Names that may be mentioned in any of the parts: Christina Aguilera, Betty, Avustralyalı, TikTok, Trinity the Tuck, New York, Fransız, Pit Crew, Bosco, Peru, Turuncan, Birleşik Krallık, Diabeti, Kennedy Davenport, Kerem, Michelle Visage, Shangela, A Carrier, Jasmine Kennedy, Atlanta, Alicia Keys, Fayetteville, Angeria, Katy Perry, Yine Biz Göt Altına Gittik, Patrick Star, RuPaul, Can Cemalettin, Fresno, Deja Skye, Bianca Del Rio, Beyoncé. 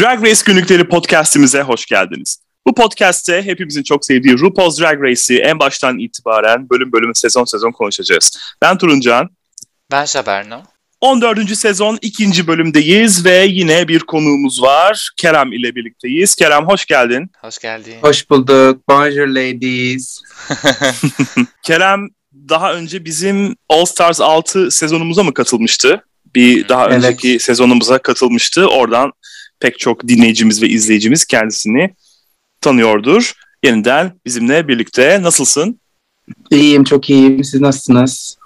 Drag Race Günlükleri podcastimize hoş geldiniz. Bu podcastte hepimizin çok sevdiği RuPaul's Drag Race'i en baştan itibaren bölüm bölüm sezon sezon konuşacağız. Ben Turuncan. Ben Saberno. 14. sezon 2. bölümdeyiz ve yine bir konuğumuz var. Kerem ile birlikteyiz. Kerem hoş geldin. Hoş geldin. Hoş bulduk. Bonjour ladies. Kerem daha önce bizim All Stars 6 sezonumuza mı katılmıştı? Önceki sezonumuza katılmıştı. Oradan pek çok dinleyicimiz ve izleyicimiz kendisini tanıyordur. Yeniden bizimle birlikte. Nasılsın? İyiyim, çok iyiyim. Siz nasılsınız?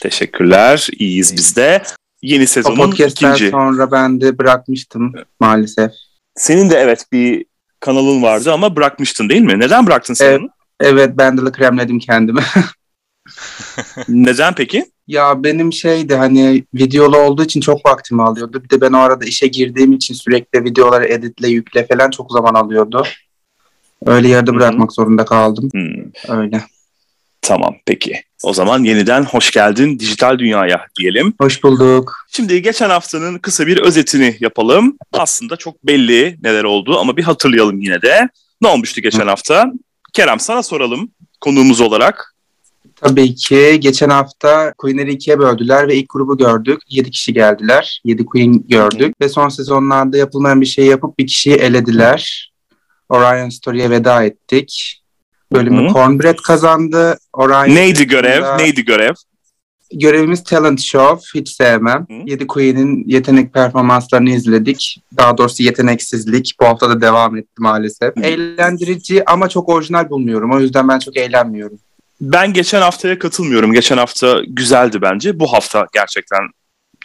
Teşekkürler. İyiyiz biz de. Yeni sezonun ikinci. O podcast'ten sonra ben de bırakmıştım maalesef. Senin de evet bir kanalın vardı ama bırakmıştın değil mi? Neden bıraktın sen onu? Evet, ben de kremledim kendimi. Neden peki? Ya benim hani videolu olduğu için çok vaktimi alıyordu. Bir de ben o arada işe girdiğim için sürekli videoları editle, yükle falan çok zaman alıyordu. Öyle yarıda bırakmak zorunda kaldım. Öyle. Tamam peki. O zaman yeniden hoş geldin dijital dünyaya diyelim. Hoş bulduk. Şimdi geçen haftanın kısa bir özetini yapalım. Aslında çok belli neler oldu ama bir hatırlayalım yine de. Ne olmuştu geçen hafta? Kerem sana soralım konuğumuz olarak. Tabii ki geçen hafta Queen'leri ikiye böldüler ve ilk grubu gördük. 7 kişi geldiler. 7 Queen gördük. Ve son sezonlarda yapılmayan bir şey yapıp bir kişiyi elediler. Orion Story'e veda ettik. Bölümü Kornbread kazandı. Orion neydi görev? Görevimiz talent show. Hiç sevmem. 7 Queen'in yetenek performanslarını izledik. Daha doğrusu yeteneksizlik. Bu hafta da devam etti maalesef. Eğlendirici ama çok orijinal bulmuyorum. O yüzden ben çok eğlenmiyorum. Ben geçen haftaya katılmıyorum. Geçen hafta güzeldi bence. Bu hafta gerçekten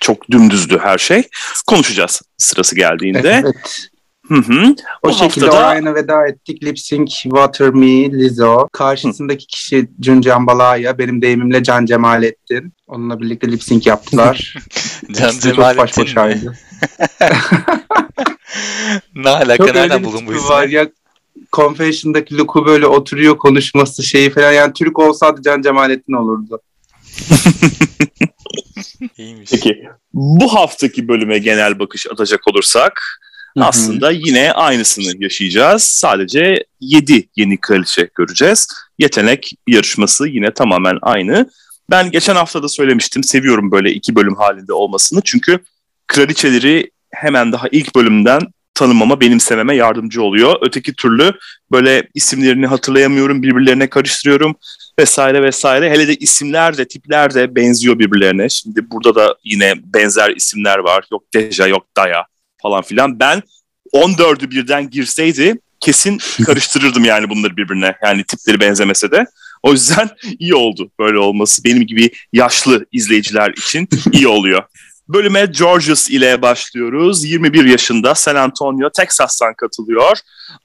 çok dümdüzdü her şey. Konuşacağız sırası geldiğinde. Evet. Hı-hı. O şekilde haftada... Orion'a veda ettik. Lip Sync, Water Me, Lizzo. Karşısındaki kişi Cuncan Balaya. Benim deyimimle Can Cemalettin. Onunla birlikte lip sync yaptılar. Can Cemalettin çok baş ne alaka? Nereden buldun bu isim? Confession'daki Luku böyle oturuyor konuşması şeyi falan. Yani Türk olsaydı Can Cemalettin olurdu. İyiymiş. Peki bu haftaki bölüme genel bakış atacak olursak aslında yine aynısını yaşayacağız. Sadece 7 yeni kraliçe göreceğiz. Yetenek yarışması yine tamamen aynı. Ben geçen hafta da söylemiştim. Seviyorum böyle 2 bölüm halinde olmasını. Çünkü kraliçeleri hemen daha ilk bölümden tanımama, benimsememe yardımcı oluyor. Öteki türlü böyle isimlerini hatırlayamıyorum, birbirlerine karıştırıyorum vesaire vesaire. Hele de isimler de tipler de benziyor birbirlerine. Şimdi burada da yine benzer isimler var. Yok Deja, yok Daya falan filan. Ben 14'ü birden girseydi kesin karıştırırdım yani bunları birbirine. Yani tipleri benzemese de. O yüzden iyi oldu böyle olması. Benim gibi yaşlı izleyiciler için iyi oluyor. Bölüme Jorgeous ile başlıyoruz. 21 yaşında San Antonio, Texas'tan katılıyor.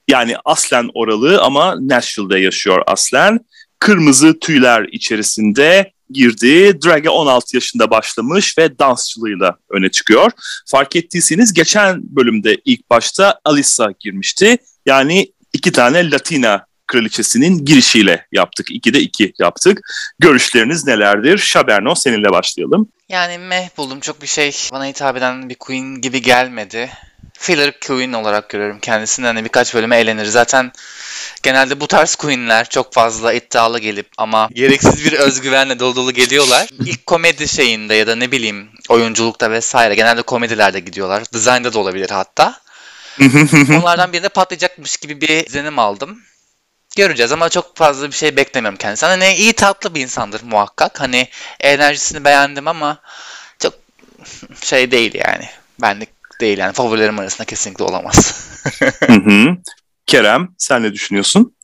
Yani aslen oralı ama Nashville'de yaşıyor aslen. Kırmızı tüyler içerisinde girdi. Drag'e 16 yaşında başlamış ve dansçılığıyla öne çıkıyor. Fark ettiyseniz geçen bölümde ilk başta Alyssa girmişti. Yani 2 tane Latina kraliçesinin girişiyle yaptık. 2'de 2 yaptık. Görüşleriniz nelerdir? Saberno seninle başlayalım. Yani buldum. Çok bir şey bana hitap eden bir Queen gibi gelmedi. Filler Queen olarak görüyorum kendisini. Hani birkaç bölüme eğlenir. Zaten genelde bu tarz Queen'ler çok fazla iddialı gelip ama gereksiz bir özgüvenle dolu dolu geliyorlar. İlk komedi şeyinde ya da oyunculukta vesaire. Genelde komedilerde gidiyorlar. Design'da da olabilir hatta. Onlardan birinde patlayacakmış gibi bir izlenim aldım. Göreceğiz ama çok fazla bir şey beklemiyorum kendisinden. Hani iyi tatlı bir insandır muhakkak. Hani enerjisini beğendim ama çok değil yani. Benlik değil yani. Favorilerim arasında kesinlikle olamaz. Kerem sen ne düşünüyorsun?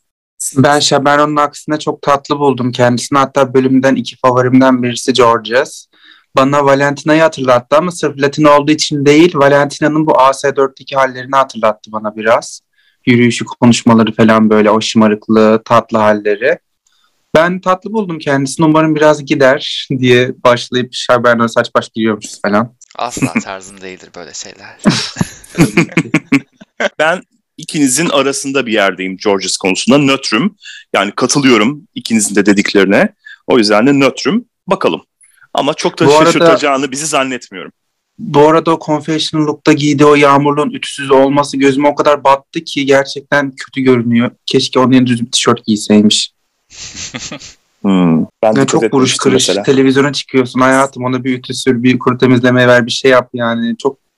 Ben onun aksine çok tatlı buldum kendisini. Hatta bölümden 2 favorimden birisi Jorgeous. Bana Valentina'yı hatırlattı ama sırf Latin olduğu için değil. Valentina'nın bu AS4'teki hallerini hatırlattı bana biraz. Yürüyüşü, konuşmaları falan böyle o şımarıklı, tatlı halleri. Ben tatlı buldum kendisini. Umarım biraz gider diye başlayıp Saberno saç baş giriyormuşuz falan. Asla tarzım değildir böyle şeyler. Ben ikinizin arasında bir yerdeyim Jorgeous konusunda. Nötrüm. Yani katılıyorum ikinizin de dediklerine. O yüzden de nötrüm. Bakalım. Ama çok da şaşırtacağını bizi zannetmiyorum. Bu arada o confessional look'ta giydiği o yağmurluğun ütüsüz olması gözüme o kadar battı ki gerçekten kötü görünüyor. Keşke onun yerine düz bir tişört giyseymiş. Ben yani çok buruş kırış. Mesela. Televizyona çıkıyorsun hayatım, ona bir ütü sür, bir kuru temizlemeye ver, bir şey yap yani.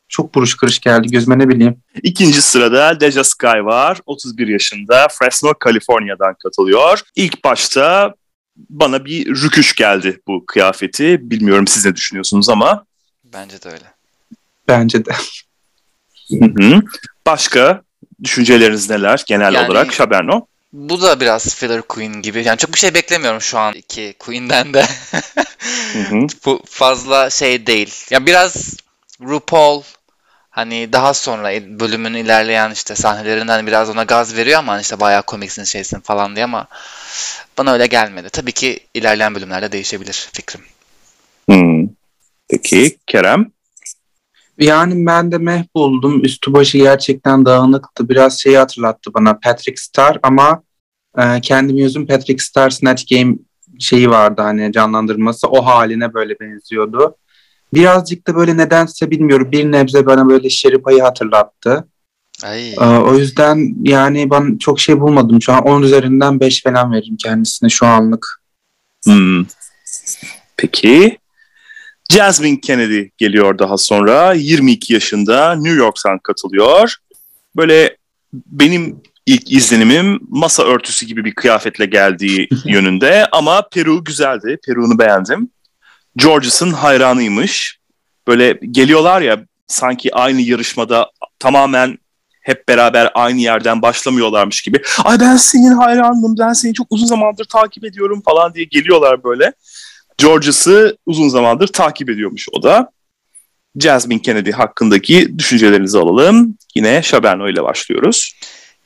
Çok buruş kırış geldi gözüme, ne bileyim. İkinci sırada Deja Skye var. 31 yaşında Fresno, Kaliforniya'dan katılıyor. İlk başta bana bir rüküş geldi bu kıyafeti. Bilmiyorum siz ne düşünüyorsunuz ama. Bence de öyle. Bence de. Hı-hı. Başka düşünceleriniz neler genel olarak Saberno? Bu da biraz filler queen gibi. Yani çok bir şey beklemiyorum şu an ki queen'den de. Bu fazla şey değil. Yani biraz RuPaul hani daha sonra bölümün ilerleyen işte sahnelerinden biraz ona gaz veriyor ama işte bayağı komiksin şeysin falan diye, ama bana öyle gelmedi. Tabii ki ilerleyen bölümlerde değişebilir fikrim. Hmm. Peki Kerem? Yani ben de meh buldum. Üstü başı gerçekten dağınıktı. Biraz şeyi hatırlattı bana, Patrick Star, ama kendimi yüzüm Patrick Star Snatch Game şeyi vardı hani canlandırması. O haline böyle benziyordu. Birazcık da böyle nedense bilmiyorum bir nebze bana böyle Şerifa'yı hatırlattı. Ay. O yüzden yani ben çok şey bulmadım şu an. 10 üzerinden 5 falan veririm kendisine şu anlık. Peki Jasmine Kennedy geliyor daha sonra. 22 yaşında New York'tan katılıyor. Böyle benim ilk izlenimim masa örtüsü gibi bir kıyafetle geldiği yönünde ama Peru güzeldi. Peru'nu beğendim. Jorgeous'un hayranıymış. Böyle geliyorlar ya sanki aynı yarışmada tamamen hep beraber aynı yerden başlamıyorlarmış gibi. Ay ben senin hayranım, ben seni çok uzun zamandır takip ediyorum falan diye geliyorlar böyle. Jorgeous'u uzun zamandır takip ediyormuş o da. Jasmine Kennedy hakkındaki düşüncelerinizi alalım. Yine Saberno ile başlıyoruz.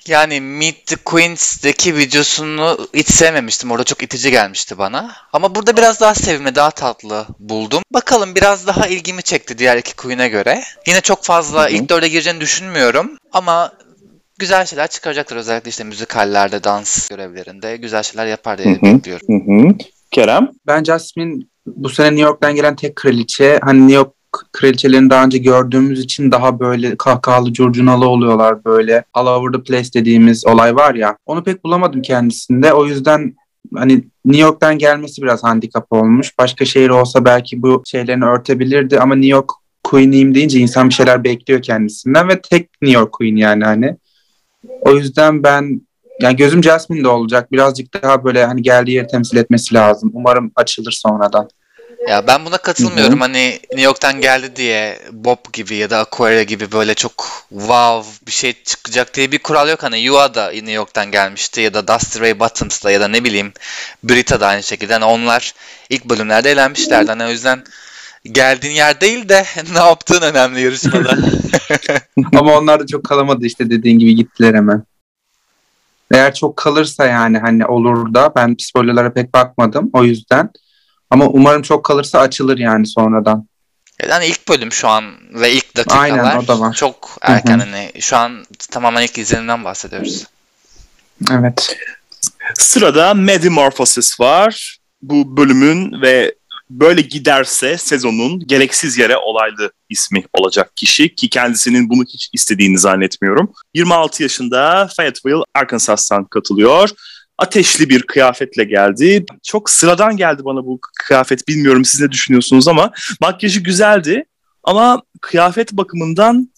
Yani Meet the Queens'deki videosunu hiç sevmemiştim. Orada çok itici gelmişti bana. Ama burada biraz daha sevimli, daha tatlı buldum. Bakalım biraz daha ilgimi çekti diğer iki Queen'e göre. Yine çok fazla ilk dörde gireceğini düşünmüyorum. Ama güzel şeyler çıkaracaktır. Özellikle işte müzikallerde, dans görevlerinde güzel şeyler yapar diye bekliyorum. Kerem? Ben Jasmine bu sene New York'tan gelen tek kraliçe. Hani New York kraliçelerini daha önce gördüğümüz için daha böyle kahkahalı, curcunalı oluyorlar böyle. All over the place dediğimiz olay var ya. Onu pek bulamadım kendisinde. O yüzden hani New York'tan gelmesi biraz handikap olmuş. Başka şehir olsa belki bu şeylerini örtebilirdi ama New York Queen'iyim deyince insan bir şeyler bekliyor kendisinden ve tek New York Queen yani hani. O yüzden ben yani gözüm Jasmine'de olacak. Birazcık daha böyle hani geldiği yeri temsil etmesi lazım. Umarım açılır sonradan. Ya ben buna katılmıyorum. Hani New York'tan geldi diye Bob gibi ya da Aquaria gibi böyle çok wow bir şey çıkacak diye bir kural yok. Hani Yua da New York'tan gelmişti ya da Dusty Ray Bottoms'la ya da ne bileyim Brita da aynı şekilde. Hani onlar ilk bölümlerde eğlenmişlerdi. Hani o yüzden geldiğin yer değil de ne yaptığın önemli yarışmada. Ama onlar da çok kalamadı işte, dediğin gibi gittiler hemen. Eğer çok kalırsa yani hani olur da ben spoilerlara pek bakmadım o yüzden. Ama umarım çok kalırsa açılır yani sonradan. Yani ilk bölüm şu an ve ilk dakikalar. Aynen, o da var. Çok erken hani şu an tamamen ilk izlenimden bahsediyoruz. Evet. Sırada Maddy Morphosis var. Bu bölümün ve böyle giderse sezonun gereksiz yere olaylı ismi olacak kişi ki kendisinin bunu hiç istediğini zannetmiyorum. 26 yaşında Fayetteville, Arkansas'tan katılıyor. Ateşli bir kıyafetle geldi. Çok sıradan geldi bana bu kıyafet. Bilmiyorum siz ne düşünüyorsunuz ama makyajı güzeldi ama kıyafet bakımından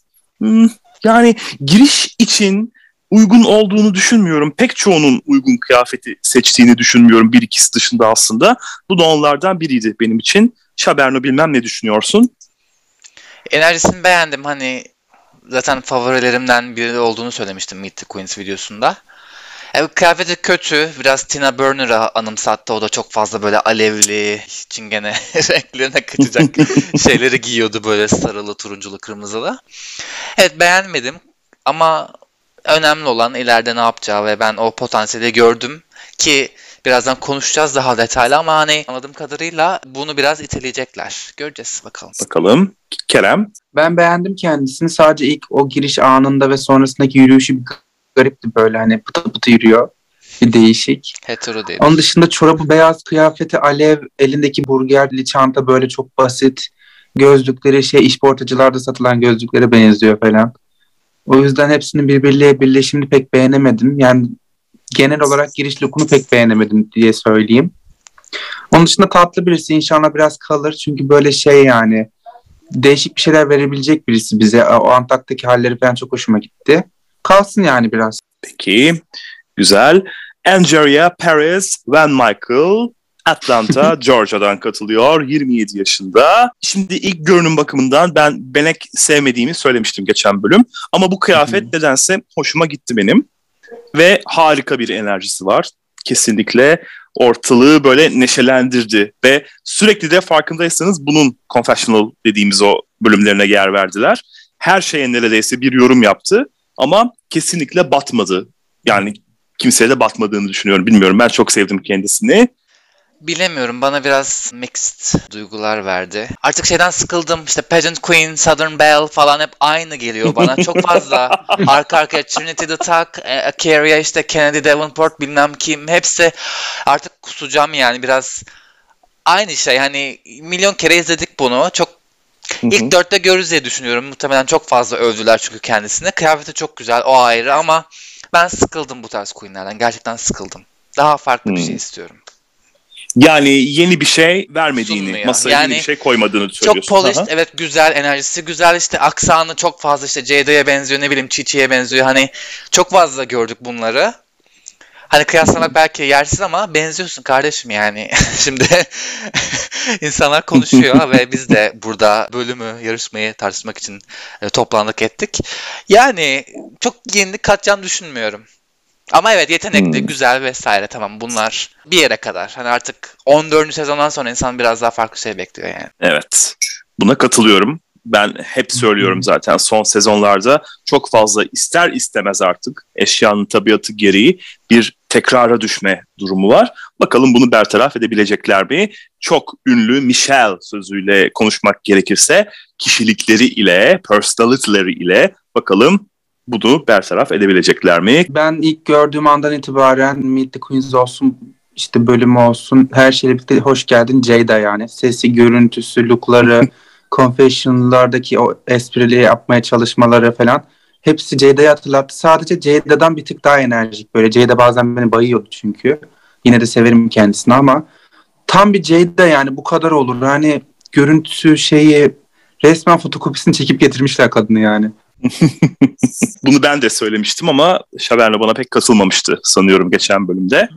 yani giriş için uygun olduğunu düşünmüyorum. Pek çoğunun uygun kıyafeti seçtiğini düşünmüyorum. Bir ikisi dışında aslında. Bu da onlardan biriydi benim için. Saberno bilmem ne düşünüyorsun? Enerjisini beğendim. Hani zaten favorilerimden biri olduğunu söylemiştim Meet the Queens videosunda. Yani kıyafeti kötü. Biraz Tina Burner'a anımsattı. O da çok fazla böyle alevli, çingene renklerine kaçacak şeyleri giyiyordu. Böyle sarılı, turunculu, kırmızılı. Evet, beğenmedim. Ama önemli olan ileride ne yapacağı ve ben o potansiyeli gördüm ki birazdan konuşacağız daha detaylı ama hani anladığım kadarıyla bunu biraz iteleyecekler. Göreceğiz bakalım. Bakalım. Kerem? Ben beğendim kendisini. Sadece ilk o giriş anında ve sonrasındaki yürüyüşü bir garipti böyle hani pıtı pıtı yürüyor. Bir değişik. Hetero değil. Onun dışında çorabı beyaz, kıyafeti alev, elindeki burgerli çanta böyle çok basit. gözlükleri işportacılarda satılan gözlüklere benziyor falan. O yüzden hepsinin birbirleriyle birleşimini pek beğenemedim. Yani genel olarak giriş lookunu pek beğenemedim diye söyleyeyim. Onun dışında tatlı birisi, inşallah biraz kalır. Çünkü böyle yani değişik bir şeyler verebilecek birisi bize. O Antak'taki halleri falan çok hoşuma gitti. Kalsın yani biraz. Peki. Güzel. Angeria Paris Van Michael Atlanta, Georgia'dan katılıyor. 27 yaşında. Şimdi ilk görünüm bakımından ben benek sevmediğimi söylemiştim geçen bölüm. Ama bu kıyafet nedense hoşuma gitti benim. Ve harika bir enerjisi var. Kesinlikle ortalığı böyle neşelendirdi. Ve sürekli de farkındaysanız bunun confessional dediğimiz o bölümlerine yer verdiler. Her şeye neredeyse bir yorum yaptı. Ama kesinlikle batmadı. Yani kimseye de batmadığını düşünüyorum. Bilmiyorum, ben çok sevdim kendisini. Bilemiyorum, bana biraz mixed duygular verdi. Artık sıkıldım, Pageant Queen, Southern Belle falan hep aynı geliyor bana. Çok fazla arka arkaya Trinity the Tuck, A Carrier, Kennedy Davenport bilmem kim, hepsi artık kusacağım yani, biraz aynı şey. Hani milyon kere izledik bunu, çok İlk dörtte görürüz diye düşünüyorum. Muhtemelen çok fazla övdüler çünkü kendisine. Kıyafeti çok güzel, o ayrı, ama ben sıkıldım bu tarz queenlerden. Gerçekten sıkıldım. Daha farklı bir şey istiyorum. Yani yeni bir şey vermediğini, sunmuyor. Masaya yeni bir şey koymadığını söylüyorsun. Çok polished, evet, güzel, enerjisi güzel, aksanı çok fazla, Ceyda'ya benziyor, ne bileyim Çiçi'ye benziyor. Hani çok fazla gördük bunları. Hani kıyaslamak belki yersiz ama benziyorsun kardeşim yani. Şimdi insanlar konuşuyor ve biz de burada bölümü, yarışmayı tartışmak için toplandık ettik. Yani çok yenilik katacağını düşünmüyorum. Ama evet, yetenekli, güzel vesaire, tamam, bunlar bir yere kadar. Hani artık 14. sezondan sonra insan biraz daha farklı şey bekliyor yani. Evet, buna katılıyorum. Ben hep söylüyorum zaten, son sezonlarda çok fazla ister istemez artık eşyanın tabiatı gereği bir tekrara düşme durumu var. Bakalım bunu bertaraf edebilecekler mi? Çok ünlü Michelle sözüyle konuşmak gerekirse, kişilikleri ile, personality'leri ile bakalım bunu bertaraf edebilecekler mi? Ben ilk gördüğüm andan itibaren Meet the Queens olsun, bölümü olsun, her şeyle birlikte hoş geldin Ceyda yani. Sesi, görüntüsü, lookları, confession'lardaki o esprili yapmaya çalışmaları falan. Hepsi Ceyda'yı hatırlattı. Sadece Ceyda'dan bir tık daha enerjik böyle. Ceyda bazen beni bayıyordu çünkü. Yine de severim kendisini ama tam bir Ceyda yani, bu kadar olur. Hani görüntüsü resmen fotokopisini çekip getirmişler kadını yani. Bunu ben de söylemiştim ama Saberno bana pek katılmamıştı sanıyorum geçen bölümde.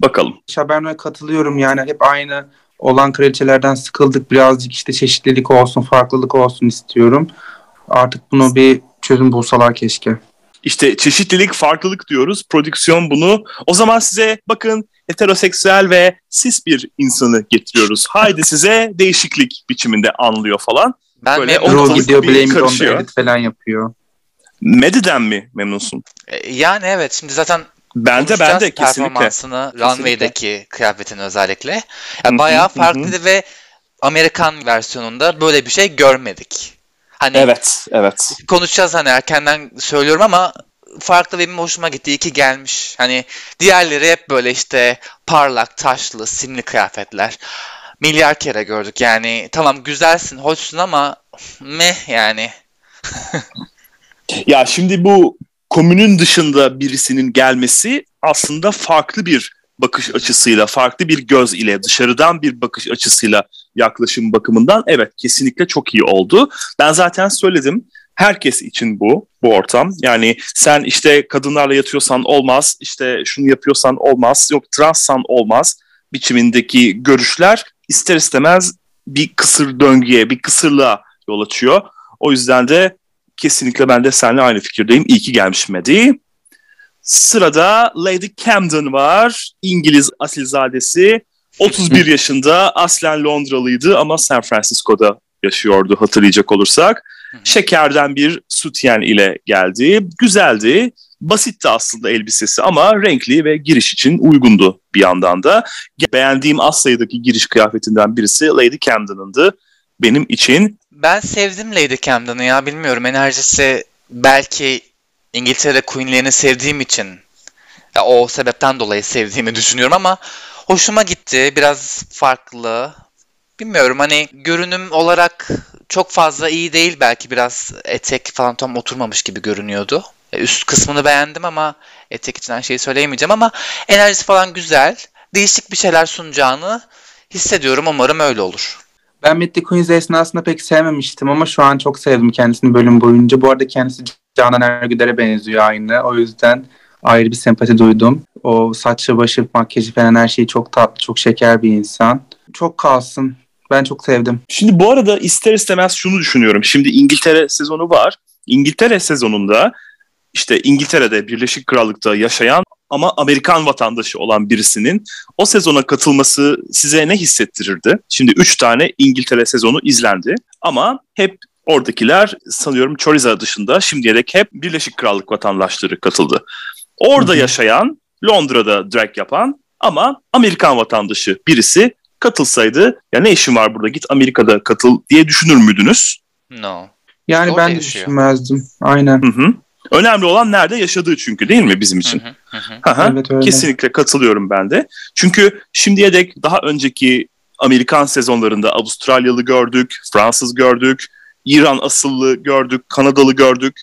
Bakalım. Saberno'ya katılıyorum yani, hep aynı olan kraliçelerden sıkıldık. Birazcık çeşitlilik olsun, farklılık olsun istiyorum. Artık bunu bir çözüm bulsalar keşke. Çeşitlilik, farklılık diyoruz. Prodüksiyon bunu. O zaman size bakın heteroseksüel ve cis bir insanı getiriyoruz. Haydi size değişiklik biçiminde anlıyor falan. Ben böyle o gidiyor, Blame'de onda edit falan yapıyor. Maddy'den mi memnunsun? Yani evet, şimdi zaten Ben de performansını, kesinlikle. Runway'deki kıyafetini özellikle. Yani bayağı farklıydı ve Amerikan versiyonunda böyle bir şey görmedik. Hani evet. Konuşacağız, hani erkenden söylüyorum ama farklı, benim hoşuma gitti. İyi ki gelmiş. Hani diğerleri hep böyle parlak, taşlı, simli kıyafetler. Milyar kere gördük. Yani tamam, güzelsin, hoşsun ama meh yani. Ya şimdi bu komünün dışında birisinin gelmesi aslında farklı bir bakış açısıyla, farklı bir göz ile, dışarıdan bir bakış açısıyla yaklaşım bakımından evet, kesinlikle çok iyi oldu. Ben zaten söyledim, herkes için bu ortam. Yani sen kadınlarla yatıyorsan olmaz, şunu yapıyorsan olmaz, yok transsan olmaz biçimindeki görüşler ister istemez bir kısır döngüye, bir kısırlığa yol açıyor. O yüzden de kesinlikle ben de seninle aynı fikirdeyim. İyi ki gelmiş Maddy. Sırada Lady Camden var. İngiliz asilzadesi. 31 yaşında. Aslen Londralıydı ama San Francisco'da yaşıyordu hatırlayacak olursak. Şekerden bir sütyen ile geldi. Güzeldi. Basitti aslında elbisesi ama renkli ve giriş için uygundu bir yandan da. Beğendiğim az sayıdaki giriş kıyafetinden birisi Lady Camden'ındı benim için. Ben sevdim Lady Camden'ı ya, bilmiyorum, enerjisi, belki İngiltere Queen'lerini sevdiğim için o sebepten dolayı sevdiğimi düşünüyorum ama hoşuma gitti, biraz farklı, Bilmiyorum, hani görünüm olarak çok fazla iyi değil, belki biraz etek falan tam oturmamış gibi görünüyordu. Üst kısmını beğendim ama etek için her şeyi söyleyemeyeceğim, ama enerjisi falan güzel. Değişik bir şeyler sunacağını hissediyorum. Umarım öyle olur. Ben Middi Queens esnasında pek sevmemiştim ama şu an çok sevdim kendisini bölüm boyunca. Bu arada kendisi Canan Ergüder'e benziyor aynı. O yüzden ayrı bir sempati duydum. O saçı, başı, makyajı falan her şeyi çok tatlı, çok şeker bir insan. Çok kalsın. Ben çok sevdim. Şimdi bu arada ister istemez şunu düşünüyorum. Şimdi İngiltere sezonu var. İngiltere sezonunda işte İngiltere'de, Birleşik Krallık'ta yaşayan ama Amerikan vatandaşı olan birisinin o sezona katılması size ne hissettirirdi? Şimdi 3 tane İngiltere sezonu izlendi ama hep oradakiler sanıyorum Choriza dışında şimdiye dek hep Birleşik Krallık vatandaşları katıldı. Orada yaşayan, Londra'da drag yapan ama Amerikan vatandaşı birisi katılsaydı, ya ne işin var burada, git Amerika'da katıl diye düşünür müydünüz? No. Yani zor, ben de düşünmezdim. Aynen. Hı-hı. Önemli olan nerede yaşadığı çünkü, değil mi bizim için? Hı hı. Evet, öyle. Kesinlikle katılıyorum ben de. Çünkü şimdiye dek daha önceki Amerikan sezonlarında Avustralyalı gördük, Fransız gördük, İran asıllı gördük, Kanadalı gördük.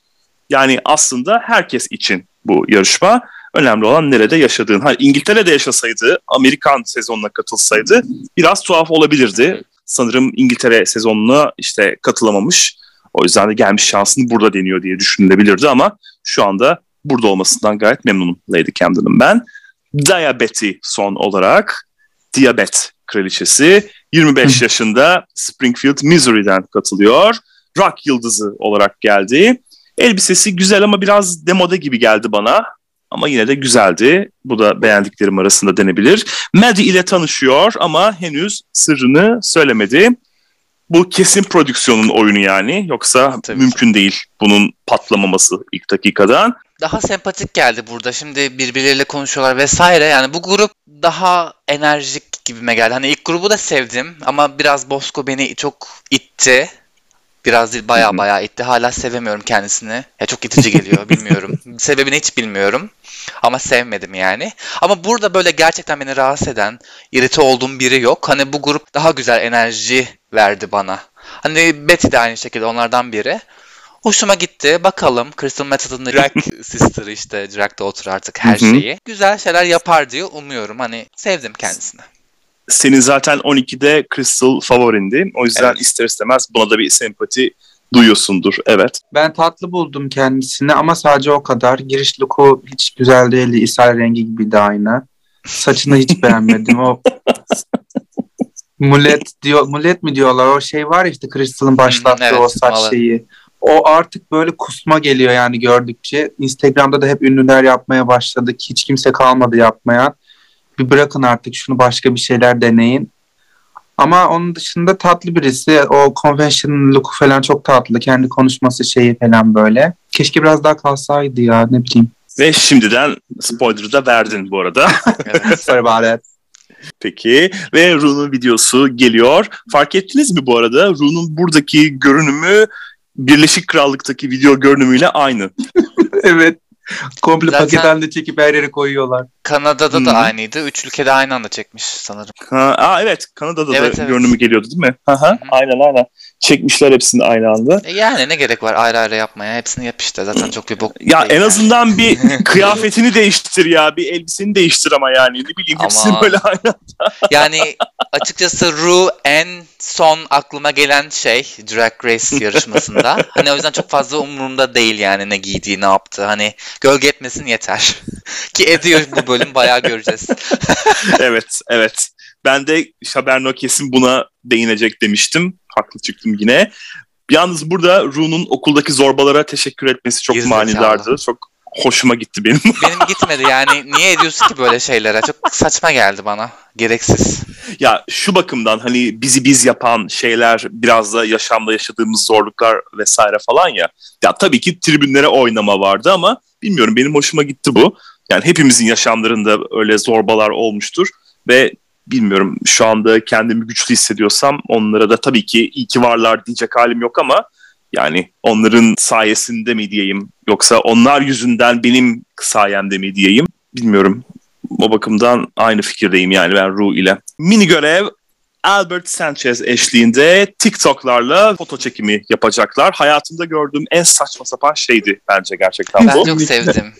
Yani aslında herkes için bu yarışma. Önemli olan nerede yaşadığın. Hani İngiltere'de yaşasaydı, Amerikan sezonuna katılsaydı biraz tuhaf olabilirdi. Sanırım İngiltere sezonuna işte katılamamış. O yüzden de gelmiş şansını burada deniyor diye düşünülebilirdi ama şu anda burada olmasından gayet memnunum Lady Camden'ın ben. Diabeti son olarak. Diabet kraliçesi. 25 yaşında Springfield, Missouri'den katılıyor. Rock yıldızı olarak geldi. Elbisesi güzel ama biraz demode gibi geldi bana. Ama yine de güzeldi. Bu da beğendiklerim arasında denebilir. Maddy ile tanışıyor ama henüz sırrını söylemedi. Bu kesin prodüksiyonun oyunu yani. Yoksa tabii mümkün ki değil bunun patlamaması ilk dakikadan. Daha sempatik geldi burada. Şimdi birbirleriyle konuşuyorlar vesaire. Yani bu grup daha enerjik gibime geldi. Hani ilk grubu da sevdim ama biraz Bosco beni çok itti. Biraz değil, bayağı itti. Hala sevemiyorum kendisini. Ya çok itici geliyor, bilmiyorum. Sebebini hiç bilmiyorum. Ama sevmedim yani. Ama burada böyle gerçekten beni rahatsız eden, irite olduğum biri yok. Hani bu grup daha güzel enerji verdi bana. Hani Betty de aynı şekilde onlardan biri. Hoşuma gitti. Bakalım Crystal Method'un drag sister işte. Drag'da otur artık her şeyi. Güzel şeyler yapar diye umuyorum. Hani sevdim kendisini. Senin zaten 12'de Crystal favorindi. O yüzden evet, ister istemez buna da bir sempati duyuyorsundur. Evet. Ben tatlı buldum kendisini ama sadece o kadar. Giriş look'u hiç güzel değildi. İshal rengi gibiydi aynı. Saçını hiç beğenmedim. O mulet mi diyorlar? O şey var ya işte Crystal'ın başlattığı evet, o saç malı şeyi. O artık böyle kusma geliyor yani gördükçe. Instagram'da da hep ünlüler yapmaya başladık. Hiç kimse kalmadı yapmayan. Bir bırakın artık şunu, başka bir şeyler deneyin. Ama onun dışında tatlı birisi. O convention look falan çok tatlı. Kendi konuşması şeyi falan böyle. Keşke biraz daha kalsaydı ya, ne bileyim. Ve şimdiden spoiler'ı da verdin bu arada. Sorry about it. Peki ve Rune'un videosu geliyor. Fark ettiniz mi bu arada? Rune'un buradaki görünümü Birleşik Krallık'taki video görünümüyle aynı. Evet. Komple zaten paket halinde çekip her yere koyuyorlar. Kanada'da da aynıydı. 3 ülkede aynı anda çekmiş sanırım. Evet. Kanada'da evet, da evet, görünümü geliyordu değil mi? Aynen. Çekmişler hepsini aynı anda. Yani ne gerek var ayrı ayrı yapmaya? Hepsini yap işte. Zaten çok bir bok. Ya en azından yani bir kıyafetini değiştir ya. Bir elbiseni değiştir ama yani. Ne bileyim hepsini böyle aynı anda. Yani açıkçası Ru en son aklıma gelen şey Drag Race yarışmasında. Hani o yüzden çok fazla umurumda değil yani ne giydiği, ne yaptığı. Hani gölge etmesin yeter. Ki ediyor bu bölüm, bayağı göreceğiz. Evet. Ben de Saberno kesin buna değinecek demiştim. Haklı çıktım yine. Yalnız burada Ru'nun okuldaki zorbalara teşekkür etmesi çok manidardı. Çok hoşuma gitti benim. Benim gitmedi yani. Niye ediyorsun ki böyle şeylere? Çok saçma geldi bana. Gereksiz. Ya şu bakımdan hani bizi biz yapan şeyler biraz da yaşamda yaşadığımız zorluklar vesaire falan ya. Ya tabii ki tribünlere oynama vardı ama bilmiyorum, benim hoşuma gitti bu. Yani hepimizin yaşamlarında öyle zorbalar olmuştur ve bilmiyorum, şu anda kendimi güçlü hissediyorsam onlara da tabii ki iyi ki varlar diyecek halim yok ama yani onların sayesinde mi diyeyim yoksa onlar yüzünden benim sayemde mi diyeyim bilmiyorum. O bakımdan aynı fikirdeyim yani ben Ru ile. Mini görev Albert Sanchez eşliğinde TikTok'larla foto çekimi yapacaklar. Hayatımda gördüğüm en saçma sapan şeydi bence gerçekten bu. Ben çok sevdim.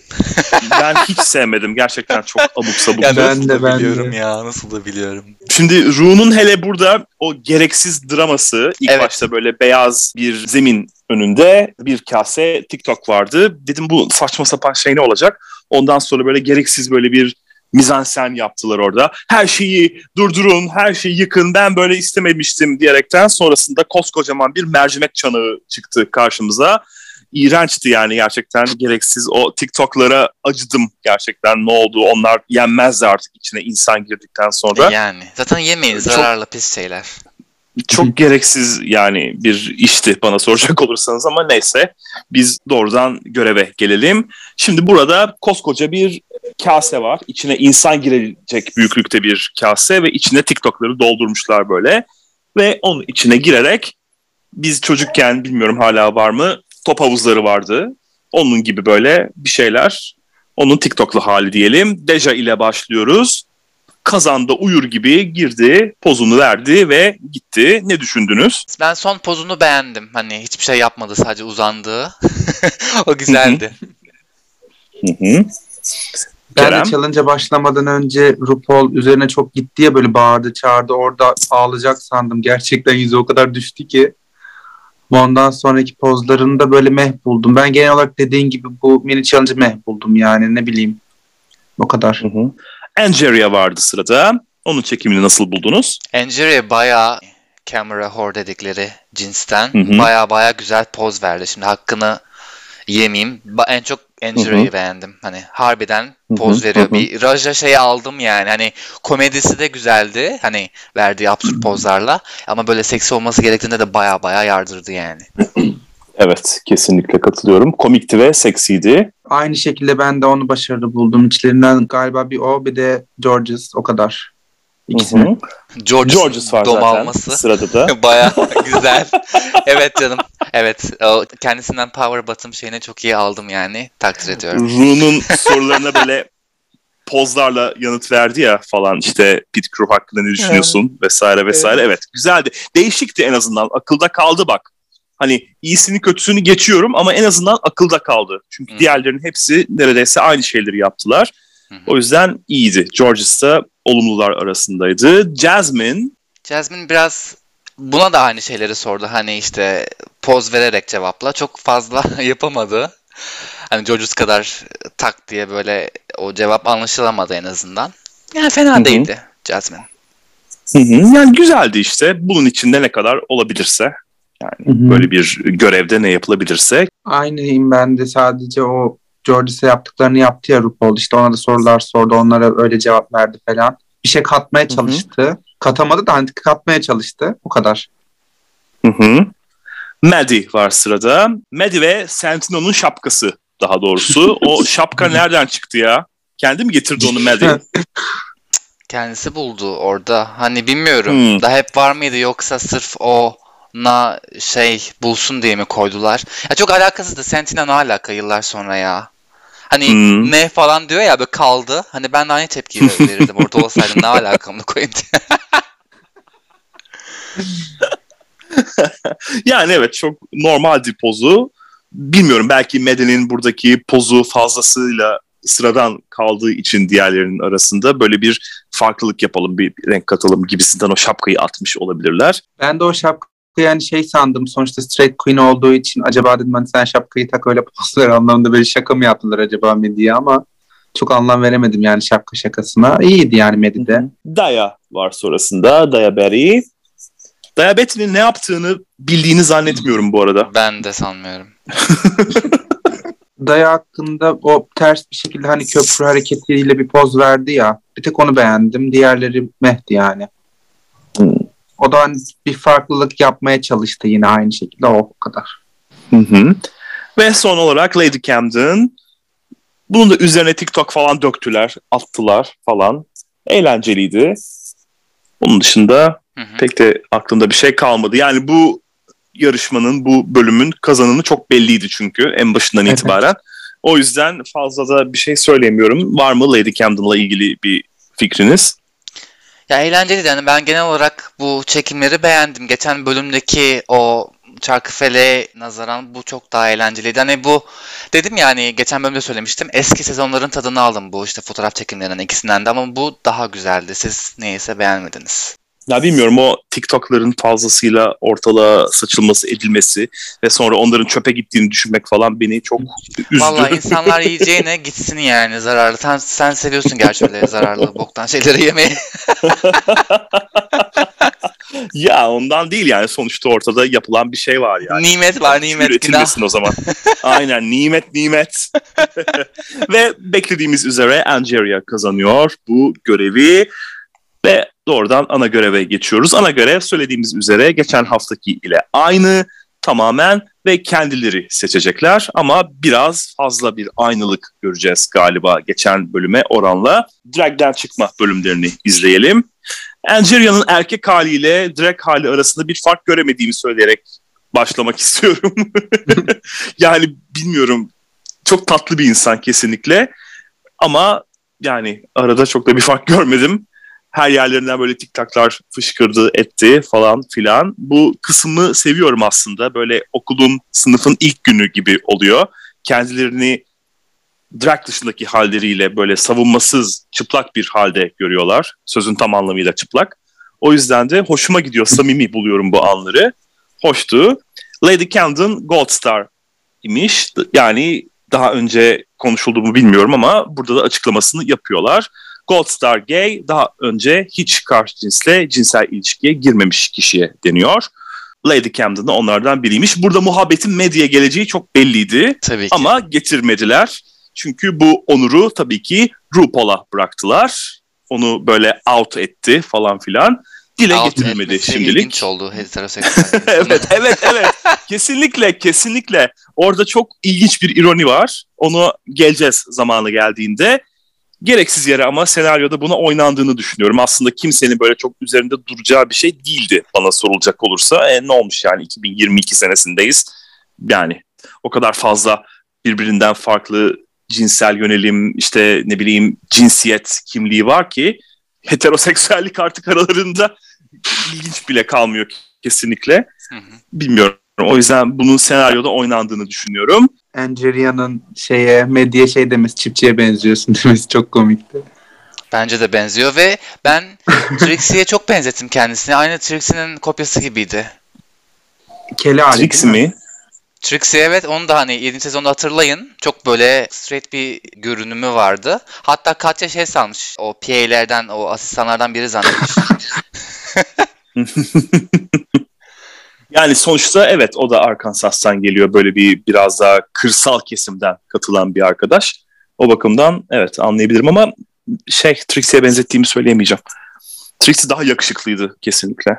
Ben hiç sevmedim. Gerçekten çok abuk sabuk. Ya ben de biliyorum ya. Nasıl da biliyorum. Şimdi Ru'nun hele burada o gereksiz draması. İlk başta böyle beyaz bir zemin önünde bir kase TikTok vardı. Dedim bu saçma sapan şey ne olacak? Ondan sonra böyle gereksiz böyle bir mizansen yaptılar orada. Her şeyi durdurun, her şeyi yıkın, ben böyle istememiştim diyerekten sonrasında koskocaman bir mercimek çanağı çıktı karşımıza. İğrençti yani gerçekten gereksiz. O TikTok'lara acıdım gerçekten, ne oldu, onlar yenmezdi artık içine insan girdikten sonra. Yani zaten yemeyin, zararlı pis şeyler. Çok gereksiz yani bir işti bana soracak olursanız, ama neyse biz doğrudan göreve gelelim. Şimdi burada koskoca bir kase var. İçine insan girecek büyüklükte bir kase ve içine TikTok'ları doldurmuşlar böyle. Ve onun içine girerek biz çocukken, bilmiyorum hala var mı, top havuzları vardı. Onun gibi böyle bir şeyler. Onun TikTok'lu hali diyelim. Deja ile başlıyoruz. Kazanda uyur gibi girdi, pozunu verdi ve gitti. Ne düşündünüz? Ben son pozunu beğendim. Hani hiçbir şey yapmadı, sadece uzandı. O güzeldi. Hı. Ben de challenge'a başlamadan önce RuPaul üzerine çok gitti ya, böyle bağırdı, çağırdı. Orada ağlayacak sandım. Gerçekten yüzü o kadar düştü ki. Ondan sonraki pozlarını da böyle buldum. Ben genel olarak dediğin gibi bu mini challenge'ı buldum yani, ne bileyim. O kadar. Hı. Angeria vardı sırada. Onun çekimini nasıl buldunuz? Angeria bayağı camera whore dedikleri cinsten. Bayağı güzel poz verdi. Şimdi hakkını yemeyeyim. En çok Angeria'yı beğendim. Hani harbiden poz veriyor. Bir Raja şeyi aldım yani. Hani komedisi de güzeldi. Hani verdiği absürt pozlarla. Ama böyle seksi olması gerektiğinde de bayağı yardırdı yani. Evet, kesinlikle katılıyorum. Komikti ve seksiydi. Aynı şekilde ben de onu başarılı buldum. İçlerinden galiba bir o, bir de Jorgeous, o kadar. İkisini. Jorgeous var domalması. Sırada da. Bayağı güzel. Evet canım. Evet, kendisinden power bottom şeyine çok iyi aldım yani. Takdir ediyorum. Ru'nun sorularına böyle pozlarla yanıt verdi ya falan, işte pit crew hakkında ne düşünüyorsun vesaire. Evet, güzeldi. Değişikti en azından. Akılda kaldı bak. Hani iyisini kötüsünü geçiyorum ama en azından akılda kaldı. Çünkü diğerlerinin hepsi neredeyse aynı şeyleri yaptılar. O yüzden iyiydi. Jorgeous da olumlular arasındaydı. Jasmine biraz buna da aynı şeyleri sordu. Hani işte poz vererek cevapla. Çok fazla yapamadı. Hani Jorgeous kadar tak diye böyle o cevap anlaşılamadı en azından. Yani fena değildi Jasmine. Yani güzeldi işte. Bunun içinde ne kadar olabilirse. Yani böyle bir görevde ne yapılabilirse. Aynıyım ben de, sadece o Jorgeous'a yaptıklarını yaptı ya RuPaul. İşte ona da sorular sordu, onlara öyle cevap verdi falan. Bir şey katmaya çalıştı. Katamadı da hani katmaya çalıştı. O kadar. Maddy var sırada. Maddy ve Santino'nun şapkası daha doğrusu. O şapka nereden çıktı ya? Kendi mi getirdi onu Maddy? Kendisi buldu orada. Hani bilmiyorum. Daha hep var mıydı, yoksa sırf o na bulsun diye mi koydular? Ya çok alakasız da Sentinel ne alaka yıllar sonra ya. Hani ne falan diyor ya, böyle kaldı. Hani ben de aynı tepkiyi verirdim. Orada olsaydım ne alakamı koyayım diye. Yani evet, çok normal bir pozu. Bilmiyorum, belki Maddy'nin buradaki pozu fazlasıyla sıradan kaldığı için diğerlerinin arasında böyle bir farklılık yapalım, bir renk katalım gibisinden o şapkayı atmış olabilirler. Ben de o şapka yani sandım, sonuçta straight queen olduğu için acaba dedim hani sen şapkayı tak öyle pozlar anlamında, böyle şaka mı yaptılar acaba Maddy'ye, ama çok anlam veremedim yani şapka şakasına. İyiydi yani Maddy'de. Daya var sonrasında. Diabeti'nin ne yaptığını bildiğini zannetmiyorum bu arada. Ben de sanmıyorum. Daya hakkında o ters bir şekilde hani köprü hareketiyle bir poz verdi ya. Bir tek onu beğendim. Diğerleri mehdi yani. O da hani bir farklılık yapmaya çalıştı yine aynı şekilde, o kadar. Ve son olarak Lady Camden. Bunun da üzerine TikTok falan döktüler, attılar falan. Eğlenceliydi. Onun dışında pek de aklımda bir şey kalmadı. Yani bu yarışmanın, bu bölümün kazananı çok belliydi çünkü en başından itibaren. O yüzden fazla da bir şey söyleyemiyorum. Var mı Lady Camden'la ilgili bir fikriniz? Ya eğlenceliydi yani, ben genel olarak bu çekimleri beğendim. Geçen bölümdeki o Çarkıfele'ye nazaran bu çok daha eğlenceliydi. Hani bu dedim ya, hani geçen bölümde söylemiştim. Eski sezonların tadını aldım bu işte fotoğraf çekimlerinden ikisinden de, ama bu daha güzeldi. Siz neyse beğenmediniz. Ya bilmiyorum, o TikTok'ların fazlasıyla ortalığa saçılması, edilmesi ve sonra onların çöpe gittiğini düşünmek falan beni çok üzdü. Vallahi insanlar yiyeceğine gitsin yani, zararlı. Sen seviyorsun gerçi öyle zararlı boktan şeyleri yemeyi. Ya ondan değil yani, sonuçta ortada yapılan bir şey var yani. Nimet var, nimet günah. Üretilmesin o zaman. Aynen, nimet. Ve beklediğimiz üzere Angeria kazanıyor bu görevi. Ve doğrudan ana göreve geçiyoruz. Ana görev söylediğimiz üzere geçen haftaki ile aynı tamamen ve kendileri seçecekler. Ama biraz fazla bir aynılık göreceğiz galiba geçen bölüme oranla. Drag'den çıkma bölümlerini izleyelim. Angeria'nın erkek haliyle drag hali arasında bir fark göremediğimi söyleyerek başlamak istiyorum. Yani bilmiyorum, çok tatlı bir insan kesinlikle. Ama yani arada çok da bir fark görmedim. Her yerlerinden böyle tiktaklar fışkırdı, etti falan filan. Bu kısmı seviyorum aslında. Böyle okulun, sınıfın ilk günü gibi oluyor. Kendilerini drag dışındaki halleriyle böyle savunmasız, çıplak bir halde görüyorlar. Sözün tam anlamıyla çıplak. O yüzden de hoşuma gidiyor, samimi buluyorum bu anları. Hoştu. Lady Camden Gold Star imiş. Yani daha önce konuşuldu mu bilmiyorum ama burada da açıklamasını yapıyorlar. Gold Star Gay, daha önce hiç karşı cinsle cinsel ilişkiye girmemiş kişiye deniyor. Lady Camden de onlardan biriymiş. Burada muhabbetin medyaya geleceği çok belliydi. Tabii ki. Ama getirmediler. Çünkü bu onuru tabii ki RuPaul'a bıraktılar. Onu böyle out etti falan filan. Dile out getirilmedi şimdilik. İlginç oldu heteroseksüel. evet. Kesinlikle. Orada çok ilginç bir ironi var. Onu geleceğiz zamanı geldiğinde. Gereksiz yere ama senaryoda buna oynandığını düşünüyorum. Aslında kimsenin böyle çok üzerinde duracağı bir şey değildi bana sorulacak olursa. Ne olmuş yani, 2022 senesindeyiz. Yani o kadar fazla birbirinden farklı cinsel yönelim, işte ne bileyim cinsiyet kimliği var ki heteroseksüellik artık aralarında ilginç bile kalmıyor kesinlikle. Bilmiyorum. O yüzden bunun senaryoda oynandığını düşünüyorum. Angeria'nın medyaya demesi, çiftçiye benziyorsun demesi çok komikti. Bence de benziyor ve ben Trixie'ye çok benzettim kendisini. Aynı Trixie'nin kopyası gibiydi. Trixie mi? Trixie, evet, onu da hani 7. sezonda hatırlayın. Çok böyle straight bir görünümü vardı. Hatta Katya sanmış. O PA'lerden, o asistanlardan biri zannetmiş. Yani sonuçta evet, o da Arkansas'tan geliyor. Böyle biraz daha kırsal kesimden katılan bir arkadaş. O bakımdan evet, anlayabilirim ama Trixie'ye benzettiğimi söyleyemeyeceğim. Trixie daha yakışıklıydı kesinlikle.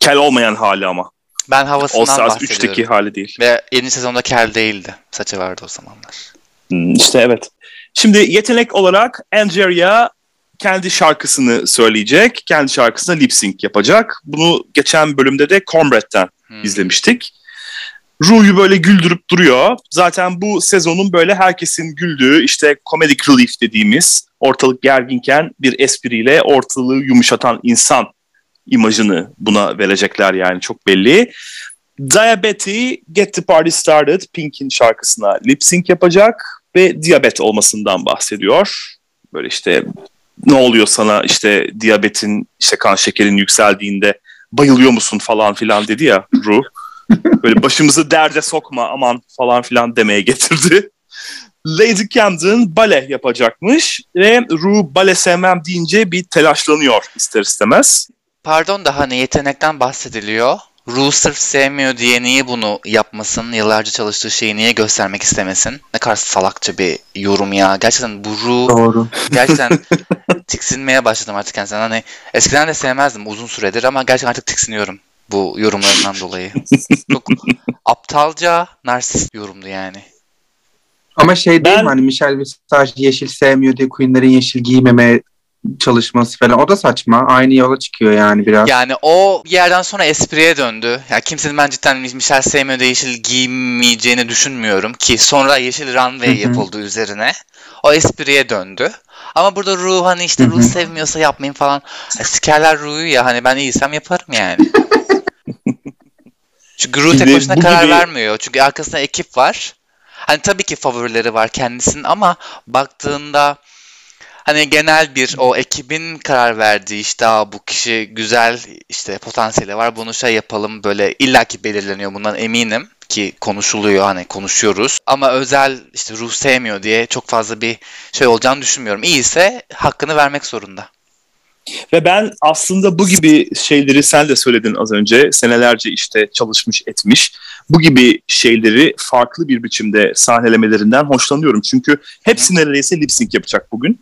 Kel olmayan hali ama. Ben havasından bahsediyorum. All Stars 3'teki hali değil. Ve 7. sezonda kel değildi. Saçı vardı o zamanlar. İşte evet. Şimdi yetenek olarak Angeria kendi şarkısını söyleyecek. Kendi şarkısına lip sync yapacak. Bunu geçen bölümde de Kornbread'den izlemiştik. Ruh'u böyle güldürüp duruyor. Zaten bu sezonun böyle herkesin güldüğü, işte comedic relief dediğimiz, ortalık gerginken bir espriyle ortalığı yumuşatan insan imajını buna verecekler yani, çok belli. Diabeti Get the Party Started Pink'in şarkısına lip sync yapacak ve diyabet olmasından bahsediyor. Böyle işte ne oluyor sana, işte diyabetin, işte kan şekerin yükseldiğinde bayılıyor musun falan filan dedi ya Ru. Böyle başımızı derde sokma aman falan filan demeye getirdi. Lady Camden bale yapacakmış ve Ru bale sevmem deyince bir telaşlanıyor ister istemez. Pardon da hani yetenekten bahsediliyor. Ru sırf sevmiyor diye niye bunu yapmasın? Yıllarca çalıştığı şeyi niye göstermek istemesin? Ne kadar salakça bir yorum ya. Gerçekten bu Ru... Doğru. Gerçekten tiksinmeye başladım artık kendisinden. Hani eskiden de sevmezdim uzun süredir ama gerçekten artık tiksiniyorum bu yorumlarından dolayı. Çok aptalca, narsist yorumdu yani. Ama değil mi hani Michelle Visage yeşil sevmiyor diye Queen'lerin yeşil giymemeye çalışması falan, o da saçma. Aynı yola çıkıyor yani biraz. Yani o bir yerden sonra espriye döndü. Yani kimsenin, ben cidden Michelle sevmiyor da yeşil giymeyeceğini düşünmüyorum ki sonra yeşil runway yapıldı üzerine. O espriye döndü. Ama burada Ruh hani işte Ruh sevmiyorsa yapmayın falan. Sikerler Ruh'u ya, hani ben iyiysem yaparım yani. Çünkü Ruh tek başına karar vermiyor. Çünkü arkasında ekip var. Hani tabii ki favorileri var kendisinin ama baktığında hani genel bir o ekibin karar verdiği işte bu kişi güzel, işte potansiyeli var, bunu şey yapalım, böyle illaki belirleniyor, bundan eminim ki konuşuluyor, hani konuşuyoruz. Ama özel işte Ruh sevmiyor diye çok fazla bir şey olacağını düşünmüyorum. İyiyse hakkını vermek zorunda. Ve ben aslında bu gibi şeyleri sen de söyledin az önce, senelerce işte çalışmış etmiş, bu gibi şeyleri farklı bir biçimde sahnelemelerinden hoşlanıyorum. Çünkü hepsi neredeyse lip sync yapacak bugün.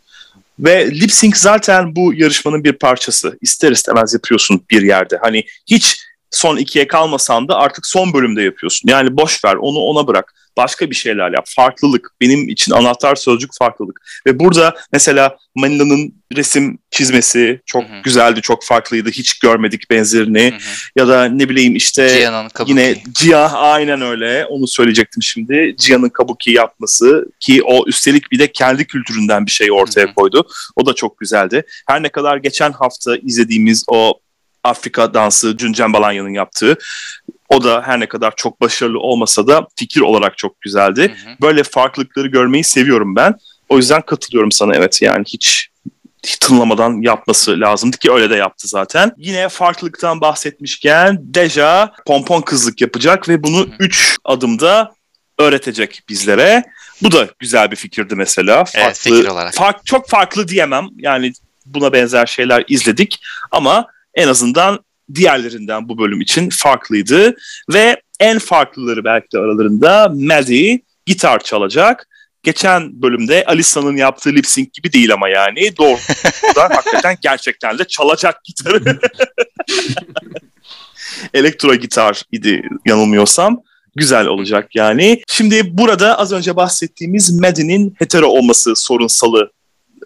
Ve lip sync zaten bu yarışmanın bir parçası. İster istemez yapıyorsun bir yerde. Hani hiç son ikiye kalmasan da artık son bölümde yapıyorsun. Yani boş ver, onu ona bırak. Başka bir şeyler yap. Farklılık. Benim için anahtar sözcük farklılık. Ve burada mesela Manila'nın resim çizmesi çok güzeldi, çok farklıydı. Hiç görmedik benzerini. Ya da ne bileyim işte yine Cia, aynen öyle. Onu söyleyecektim şimdi. Cia'nın kabuki yapması, ki o üstelik bir de kendi kültüründen bir şey ortaya koydu. O da çok güzeldi. Her ne kadar geçen hafta izlediğimiz o Afrika dansı Cuncan Balaya'nın yaptığı, o da her ne kadar çok başarılı olmasa da fikir olarak çok güzeldi. Böyle farklılıkları görmeyi seviyorum ben. O yüzden katılıyorum sana, evet. Yani hiç tınlamadan yapması lazımdı ki öyle de yaptı zaten. Yine farklılıktan bahsetmişken Deja pompon kızlık yapacak ve bunu 3 adımda öğretecek bizlere. Bu da güzel bir fikirdi mesela. Farklı, evet, fikir olarak. Çok farklı diyemem. Yani buna benzer şeyler izledik ama en azından diğerlerinden bu bölüm için farklıydı. Ve en farklıları belki de aralarında Maddy gitar çalacak. Geçen bölümde Alyssa'nın yaptığı lip sync gibi değil ama yani doğrudan hakikaten gerçekten de çalacak gitarı. Elektro gitar idi yanılmıyorsam. Güzel olacak yani. Şimdi burada az önce bahsettiğimiz Maddy'nin hetero olması sorunsalı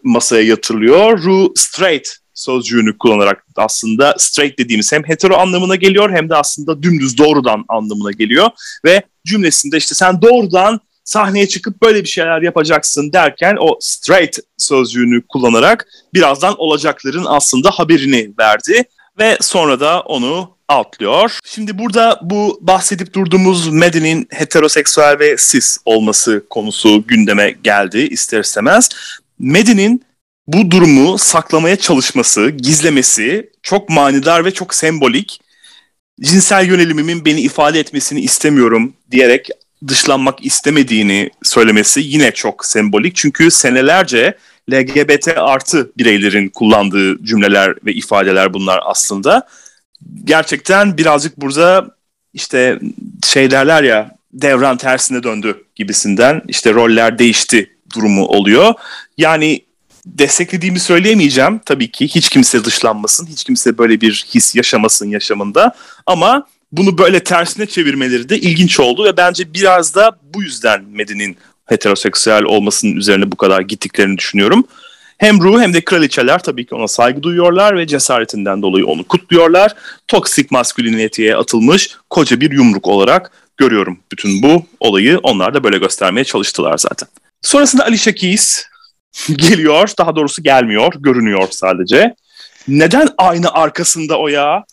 masaya yatırılıyor. Ruh straight sözcüğünü kullanarak aslında straight dediğimiz hem hetero anlamına geliyor hem de aslında dümdüz, doğrudan anlamına geliyor. Ve cümlesinde işte sen doğrudan sahneye çıkıp böyle bir şeyler yapacaksın derken o straight sözcüğünü kullanarak birazdan olacakların aslında haberini verdi ve sonra da onu outlıyor. Şimdi burada bu bahsedip durduğumuz Maddy'nin heteroseksüel ve cis olması konusu gündeme geldi ister istemez. Maddy'nin bu durumu saklamaya çalışması, gizlemesi çok manidar ve çok sembolik. Cinsel yönelimimin beni ifade etmesini istemiyorum diyerek dışlanmak istemediğini söylemesi yine çok sembolik. Çünkü senelerce LGBT artı bireylerin kullandığı cümleler ve ifadeler bunlar aslında. Gerçekten birazcık burada işte şey derler ya, devran tersine döndü gibisinden, işte roller değişti durumu oluyor. Yani desteklediğimi söyleyemeyeceğim tabii ki, hiç kimse dışlanmasın, hiç kimse böyle bir his yaşamasın yaşamında, ama bunu böyle tersine çevirmeleri de ilginç oldu ve bence biraz da bu yüzden Maddy'nin heteroseksüel olmasının üzerine bu kadar gittiklerini düşünüyorum. Hem Ruh hem de kraliçeler tabii ki ona saygı duyuyorlar ve cesaretinden dolayı onu kutluyorlar. Toksik masküliniteye atılmış koca bir yumruk olarak görüyorum bütün bu olayı. Onlar da böyle göstermeye çalıştılar zaten. Sonrasında Alicia Keys geliyor, daha doğrusu gelmiyor, görünüyor sadece. Neden aynı arkasında o ya?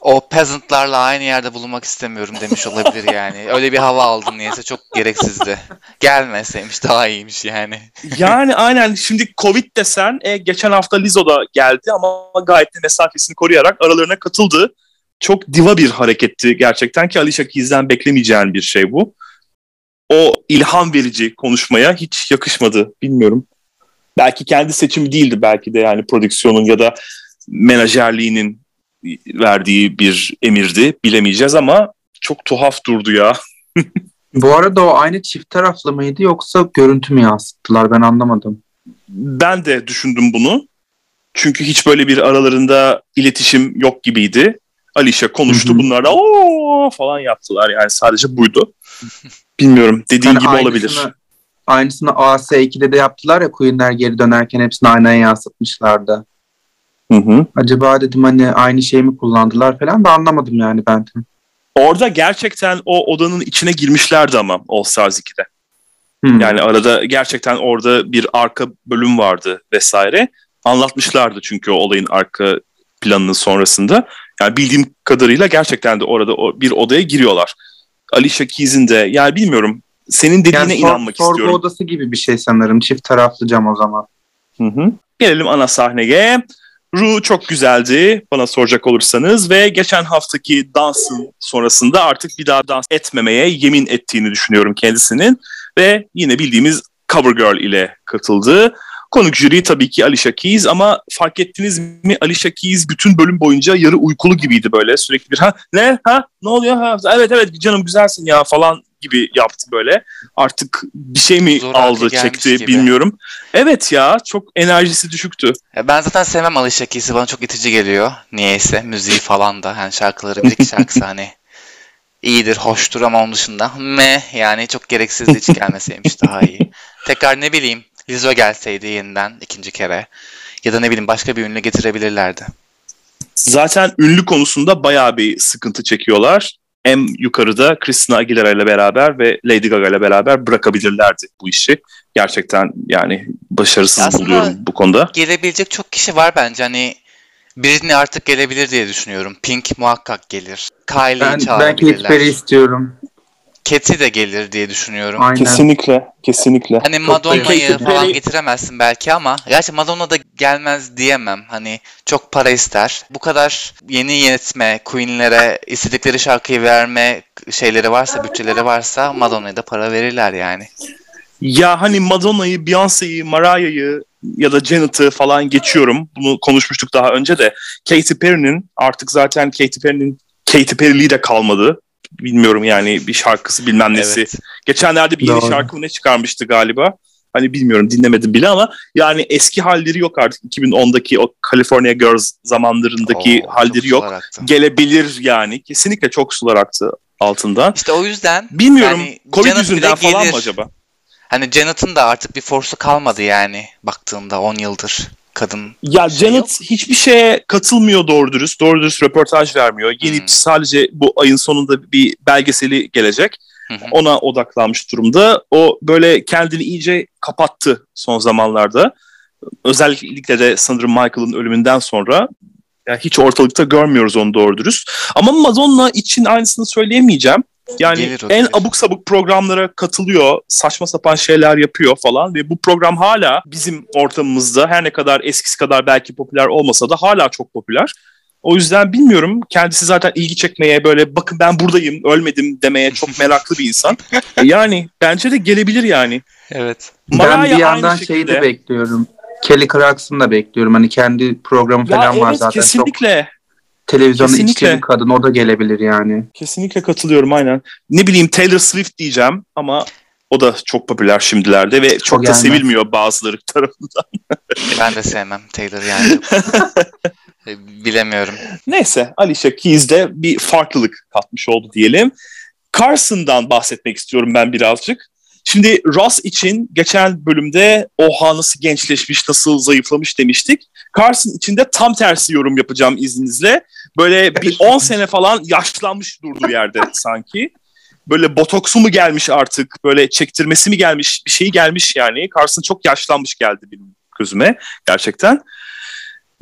O peasantlarla aynı yerde bulunmak istemiyorum demiş olabilir yani. Öyle bir hava aldın niyeyse, çok gereksizdi. Gelmeseymiş daha iyiymiş yani. Yani aynen, şimdi Covid desen, geçen hafta Lizzo da geldi ama gayet de mesafesini koruyarak aralarına katıldı. Çok diva bir hareketti gerçekten ki Alicia Keys'den beklemeyeceğin bir şey bu. O ilham verici konuşmaya hiç yakışmadı, bilmiyorum. Belki kendi seçimi değildi, belki de yani prodüksiyonun ya da menajerliğinin verdiği bir emirdi, bilemeyeceğiz ama çok tuhaf durdu ya. Bu arada o aynı çift taraflı mıydı yoksa görüntü mü yansıttılar, ben anlamadım. Ben de düşündüm bunu. Çünkü hiç böyle bir aralarında iletişim yok gibiydi. Alicia konuştu, bunlar da ooo falan yaptılar yani, sadece buydu. Bilmiyorum, dediğin yani gibi olabilir. Aynısını AS2'de de yaptılar ya, Queen'ler geri dönerken hepsini aynaya yansıtmışlardı. Acaba dedim hani aynı şeyi mi kullandılar falan da anlamadım yani ben. Orada gerçekten o odanın içine girmişlerdi ama All Stars 2'de. Yani arada gerçekten orada bir arka bölüm vardı vesaire. Anlatmışlardı çünkü o olayın arka planının sonrasında. Yani bildiğim kadarıyla gerçekten de orada bir odaya giriyorlar. Alicia Keys'in de, yani bilmiyorum, senin dediğine yani inanmak istiyorum. Sorgu odası gibi bir şey sanırım. Çift taraflı cam o zaman. Hı-hı. Gelelim ana sahneye. Rue çok güzeldi bana soracak olursanız ve geçen haftaki dansın sonrasında artık bir daha dans etmemeye yemin ettiğini düşünüyorum kendisinin ve yine bildiğimiz Covergirl ile katıldı. Konuk jüri tabii ki Alicia Keys ama fark ettiniz mi, Alicia Keys bütün bölüm boyunca yarı uykulu gibiydi böyle, sürekli bir ne oluyor evet evet canım güzelsin ya falan gibi yaptı böyle. Artık bir şey mi zor aldı çekti gibi. Bilmiyorum. Evet ya, çok enerjisi düşüktü. Ya ben zaten sevmem Alicia Keys'i, bana çok itici geliyor. Niyeyse müziği falan da yani şarkıları bir iki şarkısı hani iyidir, hoştur ama onun dışında yani çok gereksizdi, hiç gelmeseymiş daha iyi. Tekrar ne bileyim Lizzo gelseydi yeniden ikinci kere ya da ne bileyim başka bir ünlü getirebilirlerdi. Zaten ünlü konusunda bayağı bir sıkıntı çekiyorlar. Hem yukarıda Christina Aguilera ile beraber ve Lady Gaga ile beraber bırakabilirlerdi bu işi. Gerçekten yani başarısız aslında buluyorum bu konuda. Gelebilecek çok kişi var bence. Hani Britney artık gelebilir diye düşünüyorum. Pink muhakkak gelir. Kylie'yi çağırabilirler. Ben Katy Perry istiyorum. Katy de gelir diye düşünüyorum. Aynen. Kesinlikle, kesinlikle. Hani Madonna'yı falan getiremezsin belki ama gerçi Madonna da gelmez diyemem. Hani çok para ister. Bu kadar yeni yönetme, Queen'lere istedikleri şarkıyı verme şeyleri varsa, bütçeleri varsa Madonna'ya da para verirler yani. Ya hani Madonna'yı, Beyoncé'yi, Mariah'yı ya da Janet'ı falan geçiyorum. Bunu konuşmuştuk daha önce de. Katy Perry'nin artık zaten Katy Perry'liği de kalmadı. Bilmiyorum yani bir şarkısı bilmem nesi. Evet. Geçenlerde bir yeni şarkı ne çıkarmıştı galiba. Hani bilmiyorum, dinlemedim bile ama yani eski halleri yok artık. 2010'daki o California Girls zamanlarındaki halleri yok. Gelebilir yani. Kesinlikle çok sular aktı altından. İşte o yüzden. Bilmiyorum yani, Covid Janet yüzünden falan mı acaba? Hani Janet'ın da artık bir forsu kalmadı yani baktığında 10 yıldır. Kadın ya Janet hiçbir şeye katılmıyor doğru dürüst röportaj vermiyor. Yeni sadece bu ayın sonunda bir belgeseli gelecek. Ona odaklanmış durumda. O böyle kendini iyice kapattı son zamanlarda. Özellikle de sanırım Michael'ın ölümünden sonra yani hiç ortalıkta görmüyoruz onu doğru dürüst. Ama Madonna için aynısını söyleyemeyeceğim. Yani gelir. Abuk sabuk programlara katılıyor, saçma sapan şeyler yapıyor falan ve bu program hala bizim ortamımızda her ne kadar eskisi kadar belki popüler olmasa da hala çok popüler. O yüzden bilmiyorum, kendisi zaten ilgi çekmeye böyle bakın ben buradayım ölmedim demeye çok meraklı bir insan. Yani bence de gelebilir yani. Evet. Mariah ben bir yandan şeyi de bekliyorum. Kelly Clarkson'ı da bekliyorum. Hani kendi programı falan var zaten. Kesinlikle. Çok... Televizyonda içtiği bir kadın, o da gelebilir yani. Kesinlikle katılıyorum aynen. Ne bileyim Taylor Swift diyeceğim ama o da çok popüler şimdilerde ve çok da sevilmiyor bazıları tarafından. Ben de sevmem Taylor yani. Bilemiyorum. Neyse Alicia Keys de bir farklılık katmış oldu diyelim. Carson'dan bahsetmek istiyorum ben birazcık. Şimdi Ross için geçen bölümde oha nasıl gençleşmiş, nasıl zayıflamış demiştik. Carson için de tam tersi yorum yapacağım izninizle. Böyle bir 10 sene falan yaşlanmış durduğu yerde sanki. Böyle botoksu mu gelmiş artık, böyle çektirmesi mi gelmiş, bir şey gelmiş yani. Carson çok yaşlanmış geldi benim gözüme gerçekten.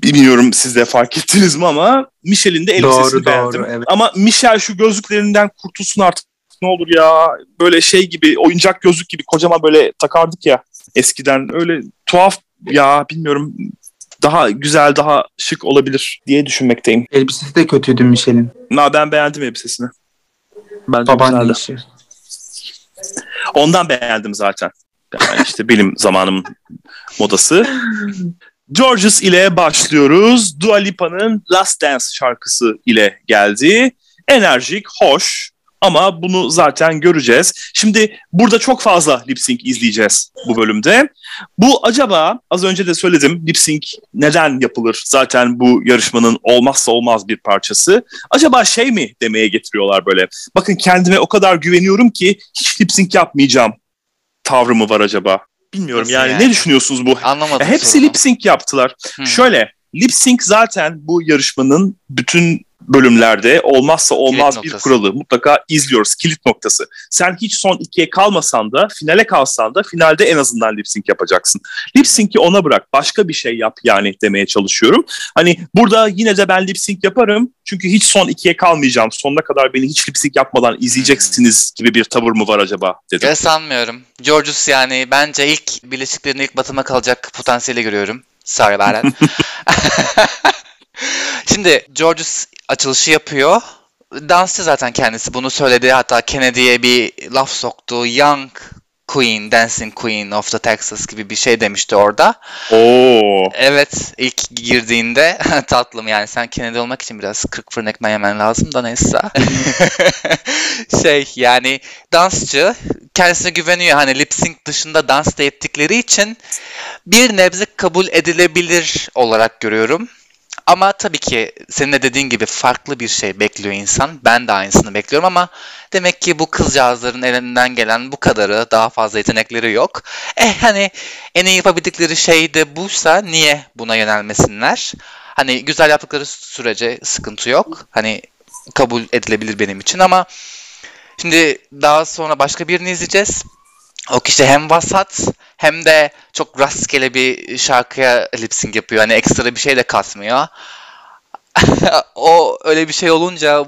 Bilmiyorum siz de fark ettiniz mi ama Michelle'in de elbisesini beğendim. Evet. Ama Michelle şu gözlüklerinden kurtulsun artık. Ne olur ya, böyle şey gibi oyuncak gözlük gibi kocaman böyle takardık ya eskiden, öyle tuhaf ya, bilmiyorum, daha güzel daha şık olabilir diye düşünmekteyim. Elbisesi de kötüydü Michelle'in. Ben beğendim elbisesini. Baban değişir. Ondan beğendim zaten. Yani işte benim zamanım modası. Jorgeous ile başlıyoruz. Dua Lipa'nın Last Dance şarkısı ile geldi. Enerjik, hoş. Ama bunu zaten göreceğiz. Şimdi burada çok fazla lip sync izleyeceğiz bu bölümde. Bu acaba, az önce de söyledim, lip sync neden yapılır? Zaten bu yarışmanın olmazsa olmaz bir parçası. Acaba şey mi demeye getiriyorlar böyle? Bakın kendime o kadar güveniyorum ki hiç lip sync yapmayacağım tavrı mı var acaba? Bilmiyorum yani. Ne düşünüyorsunuz bu? Anlamadım. Hepsi lip sync yaptılar. Şöyle, lip sync zaten bu yarışmanın bütün bölümlerde olmazsa olmaz bir kuralı mutlaka izliyoruz. Kilit noktası. Sen hiç son ikiye kalmasan da, finale kalsan da finalde en azından lip sync yapacaksın. Lip sync'i ona bırak. Başka bir şey yap yani demeye çalışıyorum. Hani burada yine de ben lip sync yaparım. Çünkü hiç son ikiye kalmayacağım. Sonuna kadar beni hiç lip sync yapmadan izleyeceksiniz gibi bir tavır mı var acaba dedim. Ben sanmıyorum. Jorgeous yani bence ilk birleşiklerinde ilk batıma kalacak potansiyeli görüyorum. Sarılaren. Şimdi Jorgeous açılışı yapıyor. Dansçı zaten kendisi bunu söyledi. Hatta Kennedy'ye bir laf soktu. Young Queen, Dancing Queen of the Texas gibi bir şey demişti orada. Oo. Evet, ilk girdiğinde tatlım yani sen Kennedy olmak için biraz 40 fırın ekmeği yemen lazım da neyse. Yani dansçı kendisine güveniyor. Hani lip sync dışında dans da ettikleri için bir nebze kabul edilebilir olarak görüyorum. Ama tabii ki senin de dediğin gibi farklı bir şey bekliyor insan. Ben de aynısını bekliyorum ama demek ki bu kızcağızların elinden gelen bu kadarı, daha fazla yetenekleri yok. Hani en iyi yapabildikleri şey de buysa niye buna yönelmesinler? Hani güzel yaptıkları sürece sıkıntı yok. Hani kabul edilebilir benim için ama şimdi daha sonra başka birini izleyeceğiz. O kişi hem vasat hem de çok rastgele bir şarkıya lip sync yapıyor. Hani ekstra bir şey de katmıyor. O öyle bir şey olunca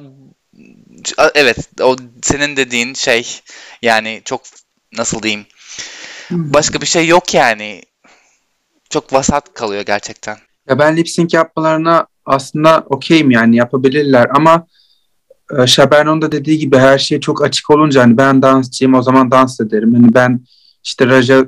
evet o senin dediğin şey yani çok nasıl diyeyim başka bir şey yok yani. Çok vasat kalıyor gerçekten. Ya ben lip sync yapmalarına aslında okeyim yani yapabilirler ama Saberno'nun da dediği gibi her şey çok açık olunca hani ben dansçıyım o zaman dans ederim. Hani ben işte Raja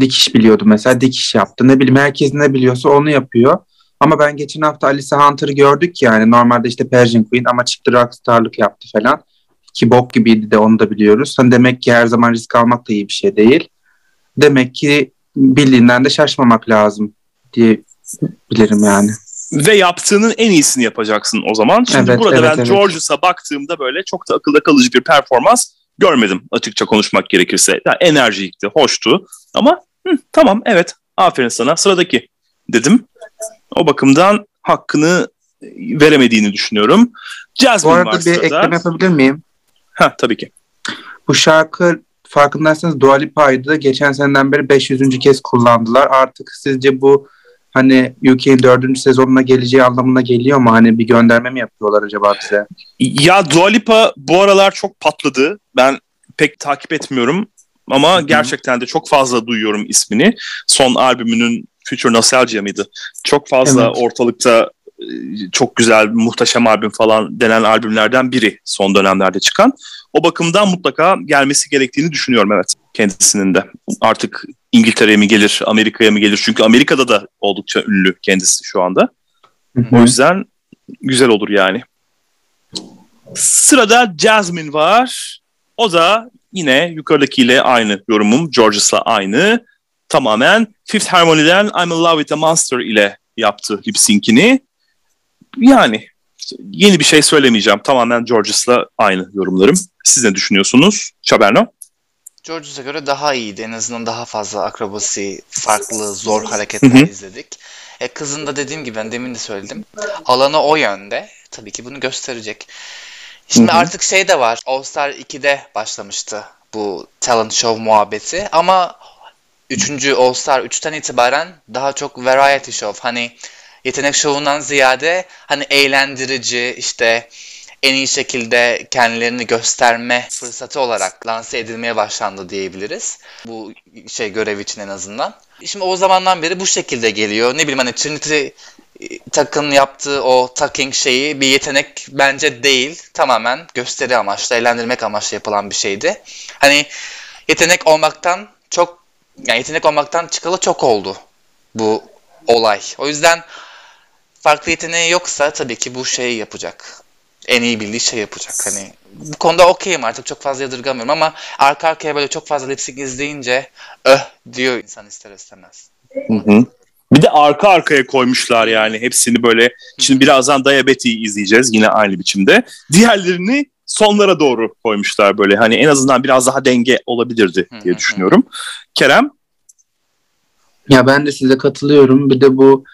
dikiş biliyordu mesela dikiş yaptı. Ne bileyim herkes ne biliyorsa onu yapıyor. Ama ben geçen hafta Alyssa Hunter'ı gördük yani normalde işte Persian Queen ama çıktı rockstarlık yaptı falan. Ki bok gibiydi de onu da biliyoruz. Hani demek ki her zaman risk almak da iyi bir şey değil. Demek ki bildiğinden de şaşmamak lazım diye bilirim yani. Ve yaptığının en iyisini yapacaksın o zaman. Şimdi evet, burada ben Jorgeous'a baktığımda böyle çok da akılda kalıcı bir performans görmedim açıkça konuşmak gerekirse. Yani enerjikti, hoştu ama tamam evet aferin sana sıradaki dedim. O bakımdan hakkını veremediğini düşünüyorum. Jasmine bu arada bir ekleme yapabilir miyim? Tabii ki. Bu şarkı farkındaysanız Dua Lipa'ydı da geçen seneden beri 500. kez kullandılar. Artık sizce bu hani UK'nin 4. sezonuna geleceği anlamına geliyor mu? Hani bir gönderme mi yapıyorlar acaba bize? Ya Dua Lipa bu aralar çok patladı. Ben pek takip etmiyorum ama gerçekten de çok fazla duyuyorum ismini. Son albümünün Future Nostalgia mıydı? Çok fazla ortalıkta çok güzel, muhteşem albüm falan denen albümlerden biri son dönemlerde çıkan. O bakımdan mutlaka gelmesi gerektiğini düşünüyorum evet kendisinin de. Artık İngiltere'ye mi gelir, Amerika'ya mı gelir? Çünkü Amerika'da da oldukça ünlü kendisi şu anda. Hı-hı. O yüzden güzel olur yani. Sırada Jasmine var. O da yine yukarıdakiyle aynı yorumum. Jorgeous'la aynı. Tamamen Fifth Harmony'den I'm in Love with a Monster ile yaptı lip sync'ini. Yani yeni bir şey söylemeyeceğim. Tamamen Jorgeous'la aynı yorumlarım. Siz ne düşünüyorsunuz? Saberno? Jorgeous'a göre daha iyiydi. En azından daha fazla akrobasi, farklı, zor hareketler izledik. Kızın da dediğim gibi ben demin de söyledim. Alanı o yönde. Tabii ki bunu gösterecek. Şimdi artık şey de var. All Star 2'de başlamıştı bu talent show muhabbeti. Ama 3. All Star 3'ten itibaren daha çok variety show. Hani yetenek şovundan ziyade hani eğlendirici işte en iyi şekilde kendilerini gösterme fırsatı olarak lanse edilmeye başlandı diyebiliriz. Bu şey görev için en azından. Şimdi o zamandan beri bu şekilde geliyor. Ne bileyim hani Trinity Tuck'ın yaptığı o tucking şeyi bir yetenek bence değil. Tamamen gösteri amaçlı, eğlendirmek amaçlı yapılan bir şeydi. Hani yetenek olmaktan çok yani yetenek olmaktan çıkalı çok oldu bu olay. O yüzden farklı yeteneği yoksa tabii ki bu şeyi yapacak. En iyi bildiği şey yapacak. Hani bu konuda okeyim artık çok fazla yadırgamıyorum ama arka arkaya böyle çok fazla lip sync izleyince diyor insan ister istemez. Bir de arka arkaya koymuşlar yani hepsini böyle. Şimdi birazdan Diabeti'yi izleyeceğiz yine aynı biçimde. Diğerlerini sonlara doğru koymuşlar böyle. Hani en azından biraz daha denge olabilirdi diye düşünüyorum. Kerem? Ya ben de size katılıyorum. Bir de bu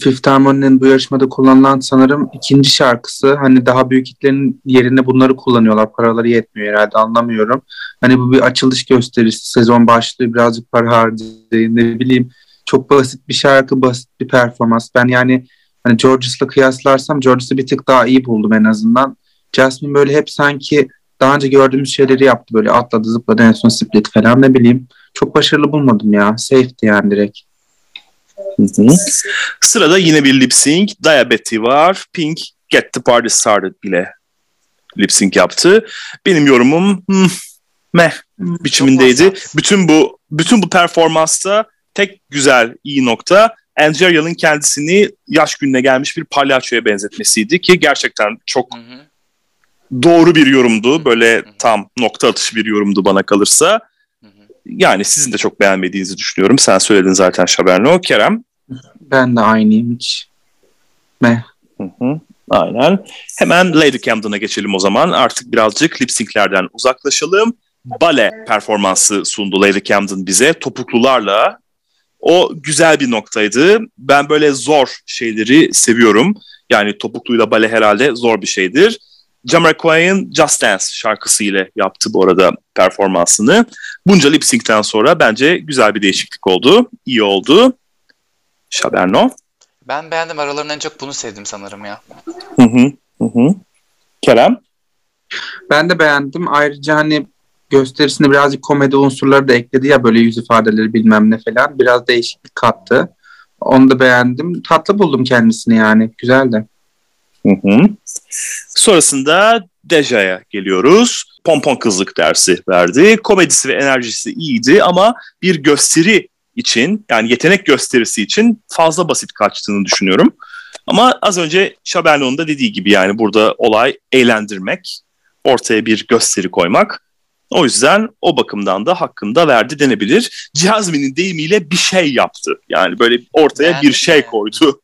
Fifth Harmony'nin bu yarışmada kullanılan sanırım ikinci şarkısı. Hani daha büyük hitlerin yerine bunları kullanıyorlar. Paraları yetmiyor herhalde, anlamıyorum. Hani bu bir açılış gösterisi. Sezon başlıyor, birazcık para harcayın, ne bileyim. Çok basit bir şarkı, basit bir performans. Ben yani hani Jorgeous'la kıyaslarsam Jorgeous'u bir tık daha iyi buldum en azından. Jasmine böyle hep sanki daha önce gördüğümüz şeyleri yaptı. Böyle atladı, zıpladı, en son split falan, ne bileyim. Çok başarılı bulmadım ya. Safe'ti yani direkt. Hı-hı. Sırada yine bir lip sync. Diabeti var. Pink Get the Party Started bile lip sync yaptı. Benim yorumum meh biçimindeydi. Bütün bu performansta tek güzel iyi nokta Angeria'nın kendisini yaş gününe gelmiş bir palyaçoya benzetmesiydi ki gerçekten çok doğru bir yorumdu. Böyle tam nokta atışı bir yorumdu bana kalırsa. Yani sizin de çok beğenmediğinizi düşünüyorum. Sen söyledin zaten Saberno. Kerem? Ben de aynıyım hiç. Aynen. Hemen Lady Camden'a geçelim o zaman. Artık birazcık lipsinklerden uzaklaşalım. Bale performansı sundu Lady Camden bize. Topuklularla. O güzel bir noktaydı. Ben böyle zor şeyleri seviyorum. Yani topukluyla bale herhalde zor bir şeydir. Jamiroquai'nin Just Dance şarkısı ile yaptı bu arada performansını. Bunca lip sync'ten sonra bence güzel bir değişiklik oldu. İyi oldu. Saberno. Ben beğendim. Aralarından en çok bunu sevdim sanırım ya. Kerem? Ben de beğendim. Ayrıca hani gösterisinde birazcık komedi unsurları da ekledi ya, böyle yüz ifadeleri bilmem ne falan. Biraz değişiklik kattı. Onu da beğendim. Tatlı buldum kendisini yani. Güzeldi. Sonrasında Deja'ya geliyoruz. Pompon kızlık dersi verdi. Komedisi ve enerjisi iyiydi ama bir gösteri için, yani yetenek gösterisi için fazla basit kaçtığını düşünüyorum. Ama az önce Saberno'nun da dediği gibi yani burada olay eğlendirmek, ortaya bir gösteri koymak. O yüzden o bakımdan da hakkını da verdi denebilir. Jasmine'in deyimiyle bir şey yaptı. Yani böyle ortaya bir şey koydu.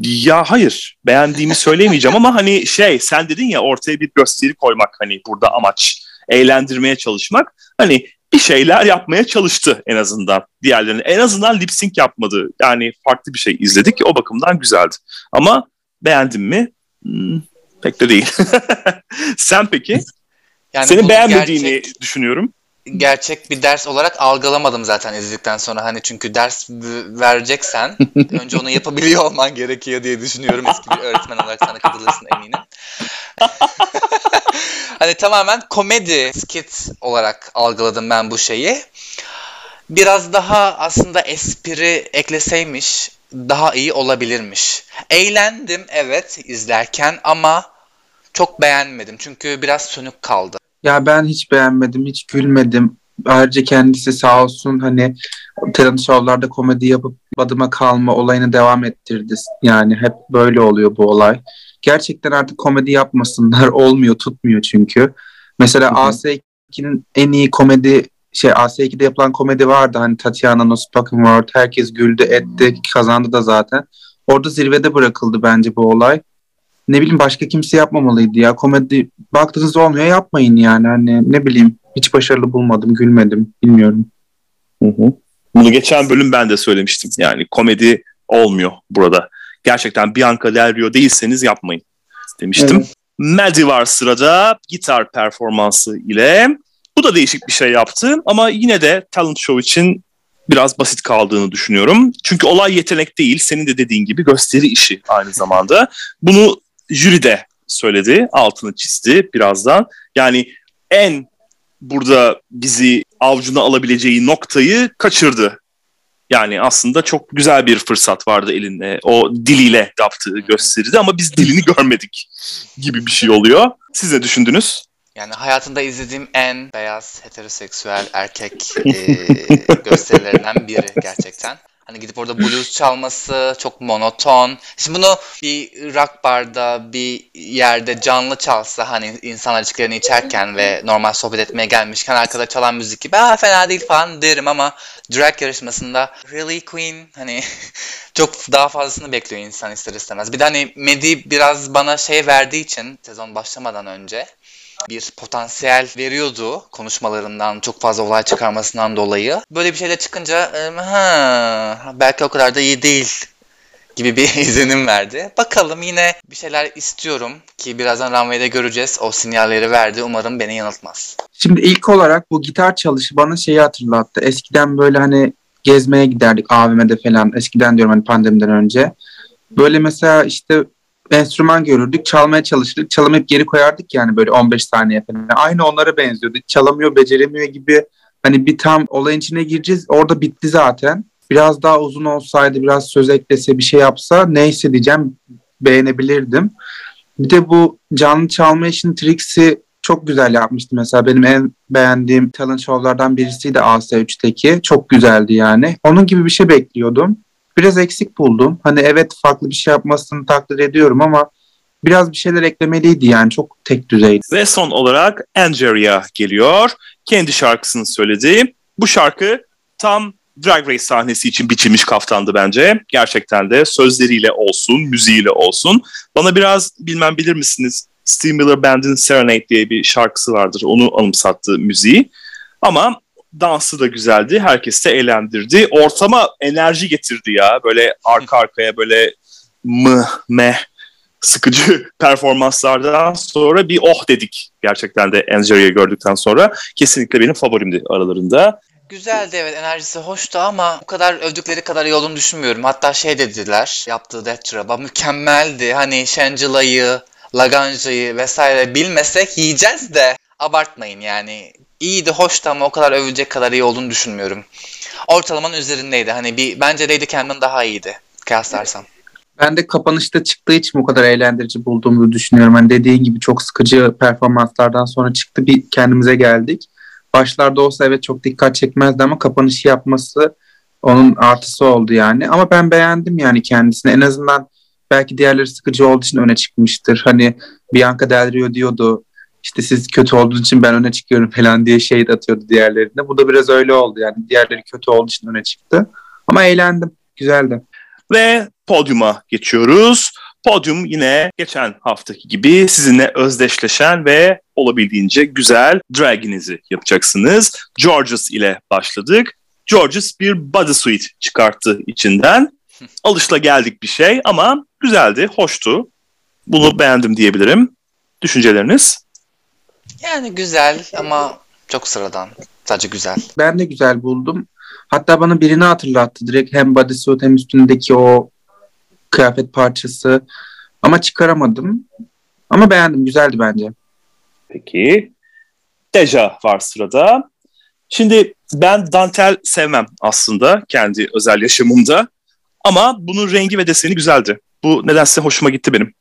Ya hayır, beğendiğimi söyleyemeyeceğim ama hani şey, sen dedin ya ortaya bir gösteri koymak, hani burada amaç eğlendirmeye çalışmak, hani bir şeyler yapmaya çalıştı en azından. Diğerlerine en azından lip sync yapmadı, yani farklı bir şey izledik, o bakımdan güzeldi ama beğendim mi? Pek de değil. Sen peki? Yani senin beğenmediğini düşünüyorum. Gerçek bir ders olarak algılamadım zaten izledikten sonra, hani çünkü ders vereceksen önce onu yapabiliyor olman gerekiyor diye düşünüyorum, eski bir öğretmen olarak sana katılırsın eminim. Hani tamamen komedi skit olarak algıladım ben bu şeyi. Biraz daha aslında espri ekleseymiş daha iyi olabilirmiş. Eğlendim evet izlerken ama çok beğenmedim çünkü biraz sönük kaldı. Ya ben hiç beğenmedim, hiç gülmedim. Ayrıca kendisi sağ olsun hani talent show'larda komedi yapıp badıma kalma olayını devam ettirdi. Yani hep böyle oluyor bu olay. Gerçekten artık komedi yapmasınlar. Olmuyor, tutmuyor çünkü. Mesela AS2'nin en iyi komedi AS2'de yapılan komedi vardı. Hani Tatiana'nın o spoken word, herkes güldü, etti, kazandı da zaten. Orada zirvede bırakıldı bence bu olay. Ne bileyim, başka kimse yapmamalıydı ya. Komedi baktığınız olmuyor, yapmayın yani. Hani ne bileyim, hiç başarılı bulmadım, gülmedim, bilmiyorum. Bunu geçen bölüm ben de söylemiştim. Yani komedi olmuyor burada. Gerçekten Bianca Del Rio değilseniz yapmayın demiştim. Evet. Maddy var sırada, gitar performansı ile. Bu da değişik bir şey yaptı ama yine de talent show için biraz basit kaldığını düşünüyorum. Çünkü olay yetenek değil, senin de dediğin gibi gösteri işi aynı zamanda. Bunu jüri de söyledi, altını çizdi birazdan. Yani en burada bizi avcuna alabileceği noktayı kaçırdı. Yani aslında çok güzel bir fırsat vardı elinde. O diliyle yaptığı gösteride ama biz dilini görmedik gibi bir şey oluyor. Siz ne düşündünüz? Yani hayatımda izlediğim en beyaz heteroseksüel erkek gösterilerinden biri gerçekten. Hani gidip orada blues çalması çok monoton. Şimdi bunu bir rock barda bir yerde canlı çalsa, hani insanlar içkilerini içerken ve normal sohbet etmeye gelmişken arkada çalan müzik gibi fena değil falan derim ama drag yarışmasında really queen, hani çok daha fazlasını bekliyor insan ister istemez. Bir de hani Maddy biraz bana şey verdiği için sezon başlamadan önce bir potansiyel veriyordu konuşmalarından, çok fazla olay çıkarmasından dolayı. Böyle bir şeyle çıkınca belki o kadar da iyi değil gibi bir izlenim verdi. Bakalım, yine bir şeyler istiyorum ki birazdan runway'de göreceğiz. O sinyalleri verdi. Umarım beni yanıltmaz. Şimdi ilk olarak bu gitar çalışı bana şeyi hatırlattı. Eskiden böyle hani gezmeye giderdik AVM'de falan. Eskiden diyorum, hani pandemiden önce. Böyle mesela işte enstrüman görürdük, çalmaya çalışırdık. Çalamayıp geri koyardık yani böyle 15 saniye falan. Aynı onlara benziyordu. Çalamıyor, beceremiyor gibi. Hani bir tam olayın içine gireceğiz. Orada bitti zaten. Biraz daha uzun olsaydı, biraz söz eklese, bir şey yapsa neyse diyeceğim, beğenebilirdim. Bir de bu canlı çalma işini Trixie çok güzel yapmıştı mesela. Benim en beğendiğim talent show'lardan birisiydi AS3'teki. Çok güzeldi yani. Onun gibi bir şey bekliyordum. Biraz eksik buldum. Hani evet, farklı bir şey yapmasını takdir ediyorum ama biraz bir şeyler eklemeliydi yani. Çok tek düzeydi. Ve son olarak Angeria geliyor. Kendi şarkısını söyledi. Bu şarkı tam Drag Race sahnesi için biçilmiş kaftandı bence. Gerçekten de sözleriyle olsun, müziğiyle olsun. Bana biraz, bilmem bilir misiniz, Steve Miller Band'in Serenade diye bir şarkısı vardır. Onu anımsattı müziği. Ama dansı da güzeldi. Herkesi de eğlendirdi. Ortama enerji getirdi ya. Böyle arka arkaya böyle sıkıcı performanslardan sonra bir oh dedik. Gerçekten de Angelia'yı gördükten sonra kesinlikle benim favorimdi aralarında. Güzeldi, evet, enerjisi hoştu ama bu kadar övdükleri kadar iyi olduğunu düşünmüyorum. Hatta şey dediler, yaptığı Death Trap'a mükemmeldi. Hani Shangila'yı, Laganja'yı vesaire bilmesek yiyeceğiz de abartmayın yani. İyiydi, hoştu ama o kadar övülecek kadar iyi olduğunu düşünmüyorum. Ortalamanın üzerindeydi. Hani bir, bence Lady Camden daha iyiydi kıyaslarsam. Ben de kapanışta çıktığı için o kadar eğlendirici bulduğumu düşünüyorum. Hani dediğin gibi çok sıkıcı performanslardan sonra çıktı, bir kendimize geldik. Başlarda olsa evet çok dikkat çekmezdi ama kapanışı yapması onun artısı oldu yani. Ama ben beğendim yani kendisini. En azından belki diğerleri sıkıcı olduğu için öne çıkmıştır. Hani Bianca Del Rio diyordu, işte siz kötü olduğunuz için ben öne çıkıyorum falan diye şey atıyordu diğerlerine. Bu da biraz öyle oldu yani. Diğerleri kötü olduğu için öne çıktı. Ama eğlendim. Güzeldi. Ve podyuma geçiyoruz. Podyum yine geçen haftaki gibi sizinle özdeşleşen ve olabildiğince güzel draginizi yapacaksınız. Jorgeous ile başladık. Jorgeous bir bodysuit çıkarttı içinden. Alışılageldik bir şey ama güzeldi, hoştu. Bunu beğendim diyebilirim. Düşünceleriniz? Yani güzel ama çok sıradan. Sadece güzel. Ben de güzel buldum. Hatta bana birini hatırlattı direkt. Hem bodysuit hem üstündeki o kıyafet parçası. Ama çıkaramadım. Ama beğendim. Güzeldi bence. Peki. Deja var sırada. Şimdi ben dantel sevmem aslında kendi özel yaşamımda. Ama bunun rengi ve deseni güzeldi. Bu nedense hoşuma gitti benim.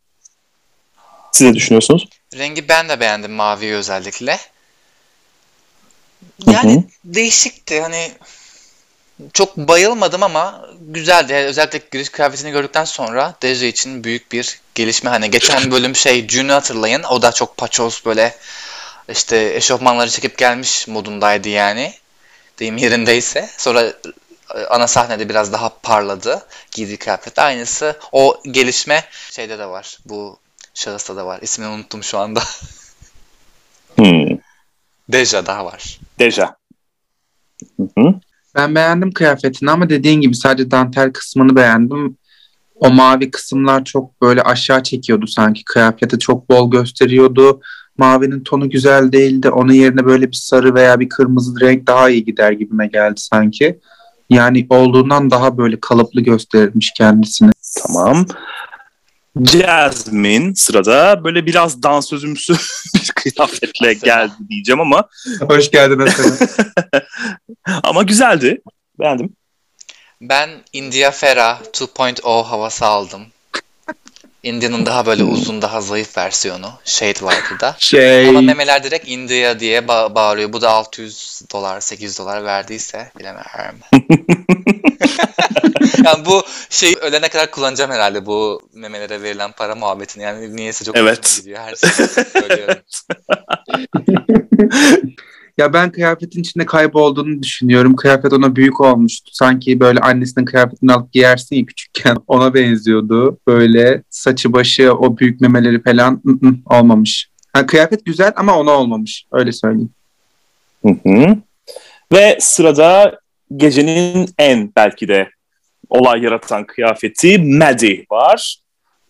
Siz ne düşünüyorsunuz? Rengi ben de beğendim, maviyi özellikle. Yani değişikti. Hani çok bayılmadım ama güzeldi. Yani özellikle giriş kıyafetini gördükten sonra Deja için büyük bir gelişme. Hani geçen bölüm June'u hatırlayın. O da çok paçoz, böyle işte eşofmanları çekip gelmiş modundaydı yani. Deyim yerindeyse. Sonra ana sahnede biraz daha parladı giydiği kıyafet. Aynısı o gelişme şeyde de var. Bu şahısta da var. İsmini unuttum şu anda. Deja daha var. Deja. Ben beğendim kıyafetini ama dediğin gibi sadece dantel kısmını beğendim. O mavi kısımlar çok böyle aşağı çekiyordu sanki. Kıyafeti çok bol gösteriyordu. Mavinin tonu güzel değildi. Onun yerine böyle bir sarı veya bir kırmızı renk daha iyi gider gibime geldi sanki. Yani olduğundan daha böyle kalıplı gösterilmiş kendisini. Tamam. Jasmine sırada, böyle biraz dansözümsü bir kıyafetle geldi diyeceğim ama. Hoş geldin efendim. Ama güzeldi. Beğendim. Ben India Ferah 2.0 havası aldım. India'nın daha böyle uzun, daha zayıf versiyonu. Shade vardı da. Ama memeler direkt India diye bağırıyor. Bu da $600, $800 verdiyse bilemem. Yani bu ölene kadar kullanacağım herhalde bu memelere verilen para muhabbetini. Yani niyeyse çok hoşuma gidiyor. Her şeyi söylüyorum. Ya ben kıyafetin içinde kaybolduğunu düşünüyorum. Kıyafet ona büyük olmuştu. Sanki böyle annesinin kıyafetini alıp giyersin ya küçükken. Ona benziyordu. Böyle saçı başı, o büyük memeleri falan olmamış. Yani kıyafet güzel ama ona olmamış. Öyle söyleyeyim. Ve sırada gecenin en belki de olay yaratan kıyafeti Maddy var.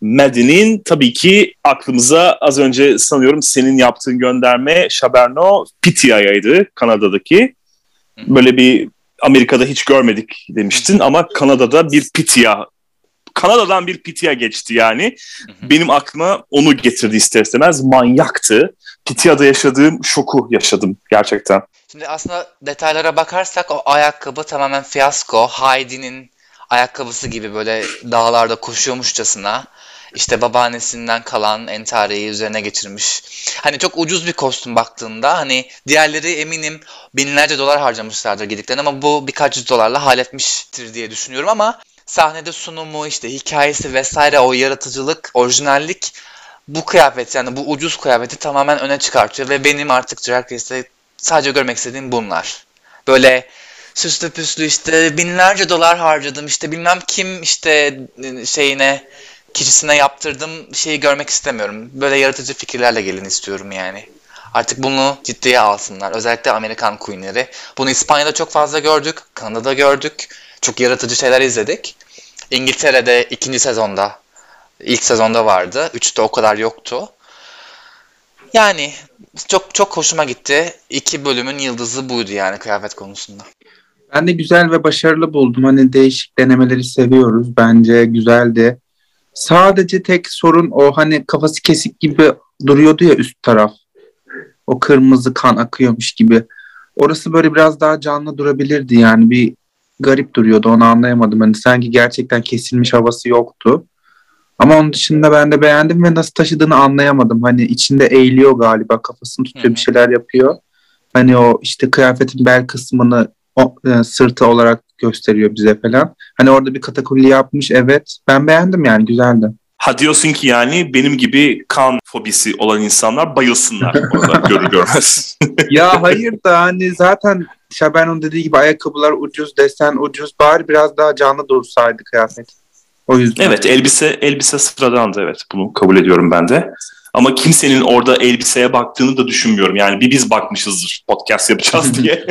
Maddy'nin tabii ki aklımıza az önce sanıyorum senin yaptığın gönderme Saberno Pitia'ydı Kanada'daki. Böyle bir Amerika'da hiç görmedik demiştin ama Kanada'da bir Pitia, Kanada'dan bir Pitia geçti yani. Benim aklıma onu getirdi ister istemez. Manyaktı. Pitia'da yaşadığım şoku yaşadım gerçekten. Şimdi aslında detaylara bakarsak o ayakkabı tamamen fiyasko. Heidi'nin ayakkabısı gibi böyle dağlarda koşuyormuşçasına. İşte babaannesinden kalan entareyi üzerine geçirmiş. Hani çok ucuz bir kostüm baktığında hani diğerleri eminim binlerce dolar harcamışlardır gidiklerine ama bu birkaç yüz dolarla halletmiştir diye düşünüyorum ama sahnede sunumu işte hikayesi vesaire o yaratıcılık, orijinallik bu kıyafet yani bu ucuz kıyafeti tamamen öne çıkartıyor ve benim artık Drag Race'te sadece görmek istediğim bunlar. Böyle süslü püslü işte binlerce dolar harcadım işte bilmem kim işte şeyine kişisine yaptırdım şeyi görmek istemiyorum. Böyle yaratıcı fikirlerle gelin istiyorum yani. Artık bunu ciddiye alsınlar. Özellikle Amerikan Queen'leri. Bunu İspanya'da çok fazla gördük. Kanada'da gördük. Çok yaratıcı şeyler izledik. İngiltere'de ikinci sezonda, ilk sezonda vardı. Üçte o kadar yoktu. Yani çok çok hoşuma gitti. İki bölümün yıldızı buydu yani kıyafet konusunda. Ben de güzel ve başarılı buldum. Hani değişik denemeleri seviyoruz. Bence güzeldi. Sadece tek sorun o hani kafası kesik gibi duruyordu ya üst taraf. O kırmızı kan akıyormuş gibi. Orası böyle biraz daha canlı durabilirdi yani bir garip duruyordu onu anlayamadım. Hani sanki gerçekten kesilmiş havası yoktu. Ama onun dışında ben de beğendim ve nasıl taşıdığını anlayamadım. Hani içinde eğiliyor galiba kafasını tutuyor bir şeyler yapıyor. Hani o işte kıyafetin bel kısmını sırtı olarak gösteriyor bize falan. Hani orada bir katakulli yapmış evet. Ben beğendim yani güzeldi. Ha diyorsun ki yani benim gibi kan fobisi olan insanlar bayılsınlar orada görür görmez. Ya hayır da hani zaten Saberno'nun dediği gibi ayakkabılar ucuz desen ucuz bari biraz daha canlı dursaydı kıyafet. O yüzden. Evet elbise sıradandı evet bunu kabul ediyorum ben de. Ama kimsenin orada elbiseye baktığını da düşünmüyorum. Yani bir biz bakmışızdır podcast yapacağız diye.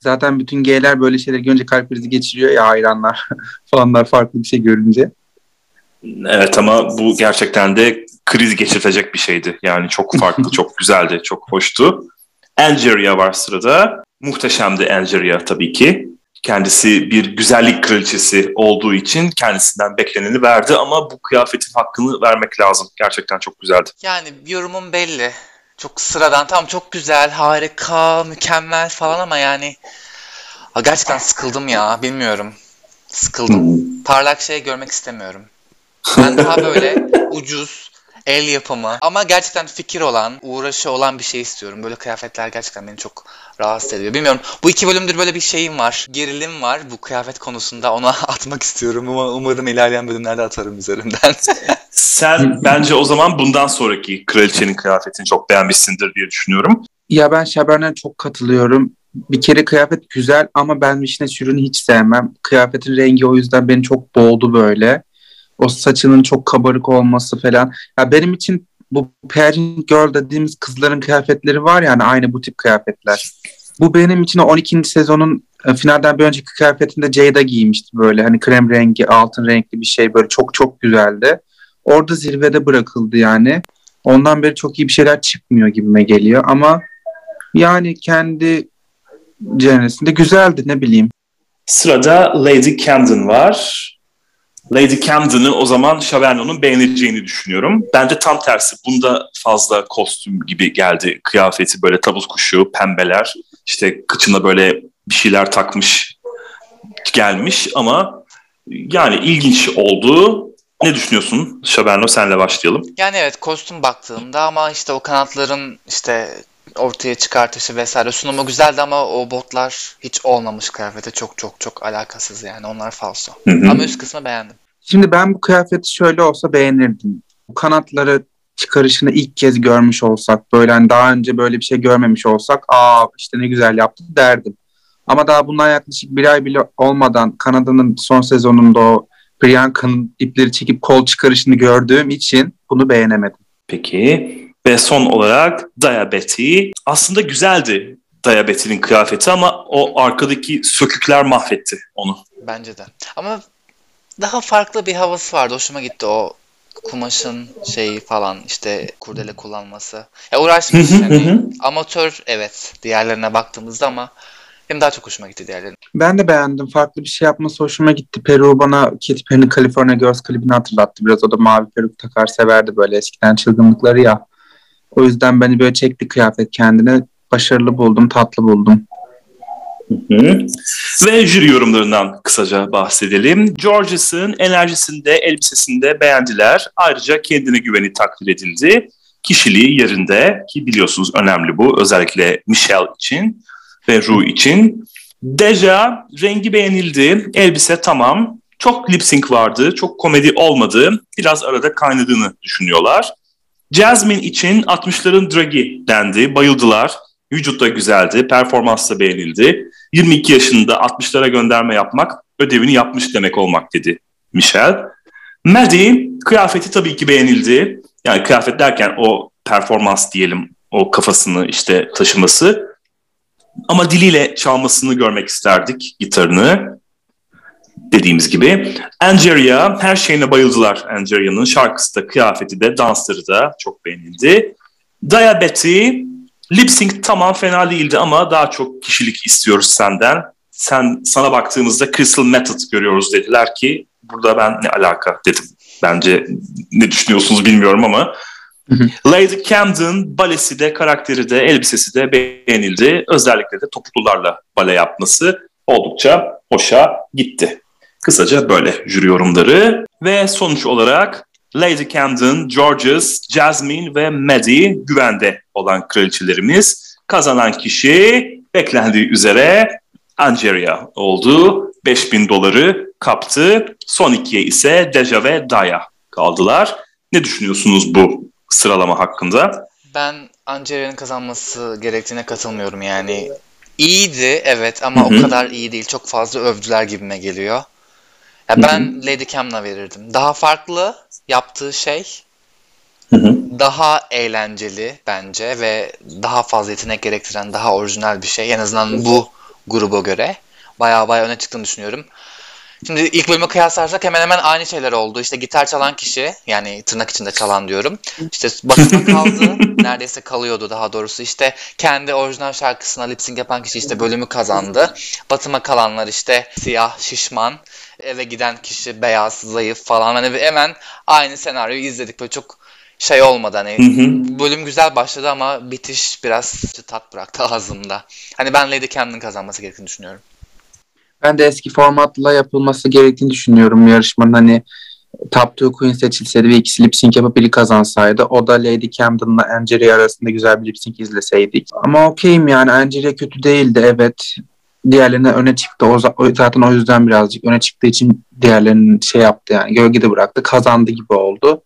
Zaten bütün gayler böyle şeyler görünce kalp krizi geçiriyor ya hayranlar falanlar farklı bir şey görünce. Evet ama bu gerçekten de kriz geçirtecek bir şeydi. Yani çok farklı, çok güzeldi, çok hoştu. Angeria var sırada. Muhteşemdi Angeria tabii ki. Kendisi bir güzellik kraliçesi olduğu için kendisinden bekleneni verdi ama bu kıyafetin hakkını vermek lazım. Gerçekten çok güzeldi. Yani yorumum belli. Çok sıradan, tam çok güzel, harika, mükemmel falan ama yani gerçekten sıkıldım ya, bilmiyorum. Sıkıldım. Parlak şey görmek istemiyorum. Ben daha böyle ucuz, el yapımı ama gerçekten fikir olan, uğraşı olan bir şey istiyorum. Böyle kıyafetler gerçekten beni çok rahatsız ediyor. Bilmiyorum, bu iki bölümdür böyle bir şeyim var, gerilim var bu kıyafet konusunda. Ona atmak istiyorum ama umarım ilerleyen bölümlerde atarım üzerimden. Sen bence o zaman bundan sonraki kraliçenin kıyafetini çok beğenmişsindir diye düşünüyorum. Ya ben Saberno'ya çok katılıyorum. Bir kere kıyafet güzel ama ben vişne sürünü hiç sevmem. Kıyafetin rengi o yüzden beni çok boğdu böyle. O saçının çok kabarık olması falan. Ya benim için bu Pageant Girl dediğimiz kızların kıyafetleri var ya hani aynı bu tip kıyafetler. Bu benim için o 12. sezonun finalden bir önceki kıyafetinde Ceyda giymişti böyle. Hani krem rengi, altın renkli bir şey böyle çok çok güzeldi. Orada zirvede bırakıldı yani. Ondan beri çok iyi bir şeyler çıkmıyor gibime geliyor. Ama yani kendi cenesinde güzeldi ne bileyim. Sırada Lady Camden var. Lady Camden'ı o zaman Saberno'nun beğeneceğini düşünüyorum. Ben de tam tersi. Bunda fazla kostüm gibi geldi. Kıyafeti böyle tavus kuşu, pembeler. İşte kıçına böyle bir şeyler takmış gelmiş ama yani ilginç oldu. Ne düşünüyorsun Saberno? Senle başlayalım. Yani evet kostüm baktığımda ama işte o kanatların işte ortaya çıkartışı vesaire sunumu güzeldi ama o botlar hiç olmamış kıyafete çok çok çok alakasız yani onlar falso. Hı-hı. Ama üst kısmı beğendim. Şimdi ben bu kıyafeti şöyle olsa beğenirdim. Bu kanatları çıkarışını ilk kez görmüş olsak böyle hani daha önce böyle bir şey görmemiş olsak aa işte ne güzel yaptı derdim. Ama daha bundan yaklaşık bir ay bile olmadan Kanada'nın son sezonunda o Priyanka'nın ipleri çekip kol çıkarışını gördüğüm için bunu beğenemedim. Peki. Ve son olarak Diabeti. Aslında güzeldi Diabeti'nin kıyafeti ama o arkadaki sökükler mahvetti onu. Bence de. Ama daha farklı bir havası vardı. Hoşuma gitti o kumaşın şeyi falan, işte kurdele kullanması. Ya uğraşmış yani. Amatör evet diğerlerine baktığımızda ama benim daha çok hoşuma gitti diğerlerine. Ben de beğendim. Farklı bir şey yapması hoşuma gitti. Peru bana Katy Perry'nin California Girls klibini hatırlattı biraz. O da mavi peruk takar severdi böyle eskiden çılgınlıkları ya. O yüzden beni böyle çekti kıyafet kendine. Başarılı buldum, tatlı buldum. Hı-hı. Ve jüri yorumlarından kısaca bahsedelim. Jorgeous'un enerjisinde, elbisesinde beğendiler. Ayrıca kendine güveni takdir edildi. Kişiliği yerinde ki biliyorsunuz önemli bu. Özellikle Michelle için ve Rue için. Deja rengi beğenildi. Elbise tamam. Çok lip sync vardı. Çok komedi olmadı. Biraz arada kaynadığını düşünüyorlar. Jasmine için 60'ların dragi dendi. Bayıldılar. Vücut da güzeldi, performans da beğenildi. 22 yaşında 60'lara gönderme yapmak ödevini yapmış demek olmak dedi Michelle. Maddy kıyafeti tabii ki beğenildi. Yani kıyafet derken o performans diyelim, o kafasını işte taşıması. Ama diliyle çalmasını görmek isterdik gitarını. Dediğimiz gibi. Angeria, her şeyine bayıldılar Angeria'nın. Şarkısı da, kıyafeti de, dansları da çok beğenildi. Diabeti, lip sync tamam fena değildi ama daha çok kişilik istiyoruz senden. Sana baktığımızda Crystal Method görüyoruz dediler ki burada ben ne alaka dedim. Bence ne düşünüyorsunuz bilmiyorum ama. Lady Camden balesi de, karakteri de, elbisesi de beğenildi. Özellikle de topuklularla bale yapması oldukça hoşa gitti. Kısaca böyle jüri yorumları ve sonuç olarak Lady Camden, Jorgeous, Jasmine ve Maddy güvende olan kraliçelerimiz. Kazanan kişi beklendiği üzere Angeria oldu. $5,000 kaptı. Son ikiye ise Deja ve Daya kaldılar. Ne düşünüyorsunuz bu sıralama hakkında? Ben Angeria'nın kazanması gerektiğine katılmıyorum yani. İyiydi evet ama o kadar iyi değil. Çok fazla övdüler gibime geliyor. Ya ben Lady Camden'a verirdim. Daha farklı yaptığı şey daha eğlenceli bence ve daha fazla yetenek gerektiren daha orijinal bir şey. En azından bu gruba göre bayağı öne çıktığını düşünüyorum. Şimdi ilk bölümü kıyaslarsak hemen hemen aynı şeyler oldu. İşte gitar çalan kişi, yani tırnak içinde çalan diyorum. İşte basında kaldı, neredeyse kalıyordu daha doğrusu. İşte kendi orijinal şarkısına lip sync yapan kişi işte bölümü kazandı. Batıma kalanlar işte siyah, şişman, eve giden kişi beyaz, zayıf falan. Hani hemen aynı senaryoyu izledik. Böyle çok şey olmadı hani. Bölüm güzel başladı ama bitiş biraz tat bıraktı ağzımda. Hani ben Lady Camden'ın kazanması gerektiğini düşünüyorum. Ben de eski formatla yapılması gerektiğini düşünüyorum yarışmanın. Hani Top 2 Queen seçilseydi ve ikisi lip sync yapıp biri kazansaydı, o da Lady Camden'la Angeria arasında güzel bir lip sync izleseydik. Ama okeyim yani, Angeria kötü değildi evet. Diğerlerine öne çıktı. Zaten o yüzden birazcık öne çıktığı için diğerlerinin şey yaptı yani, gölgede bıraktı, kazandı gibi oldu.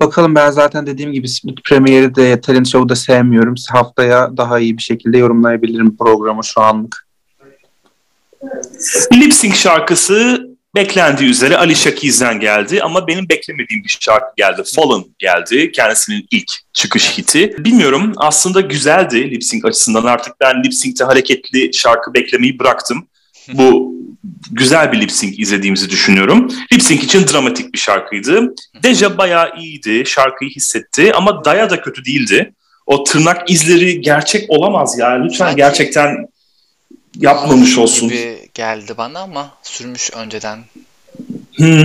Bakalım, ben zaten dediğim gibi Split Premier'i de Talent Show'u da sevmiyorum. Haftaya daha iyi bir şekilde yorumlayabilirim programı şu anlık. Lip Sync şarkısı beklendiği üzere Alicia Keys'den geldi ama benim beklemediğim bir şarkı geldi. Fallen geldi. Kendisinin ilk çıkış hiti. Bilmiyorum, aslında güzeldi lip sync açısından. Artık ben lip sync'te hareketli şarkı beklemeyi bıraktım. Bu güzel bir lip sync izlediğimizi düşünüyorum. Lip sync için dramatik bir şarkıydı. Deja bayağı iyiydi. Şarkıyı hissetti ama Daya da kötü değildi. O tırnak izleri gerçek olamaz yani. Lütfen gerçekten yapmamış olsun gibi geldi bana ama sürmüş önceden.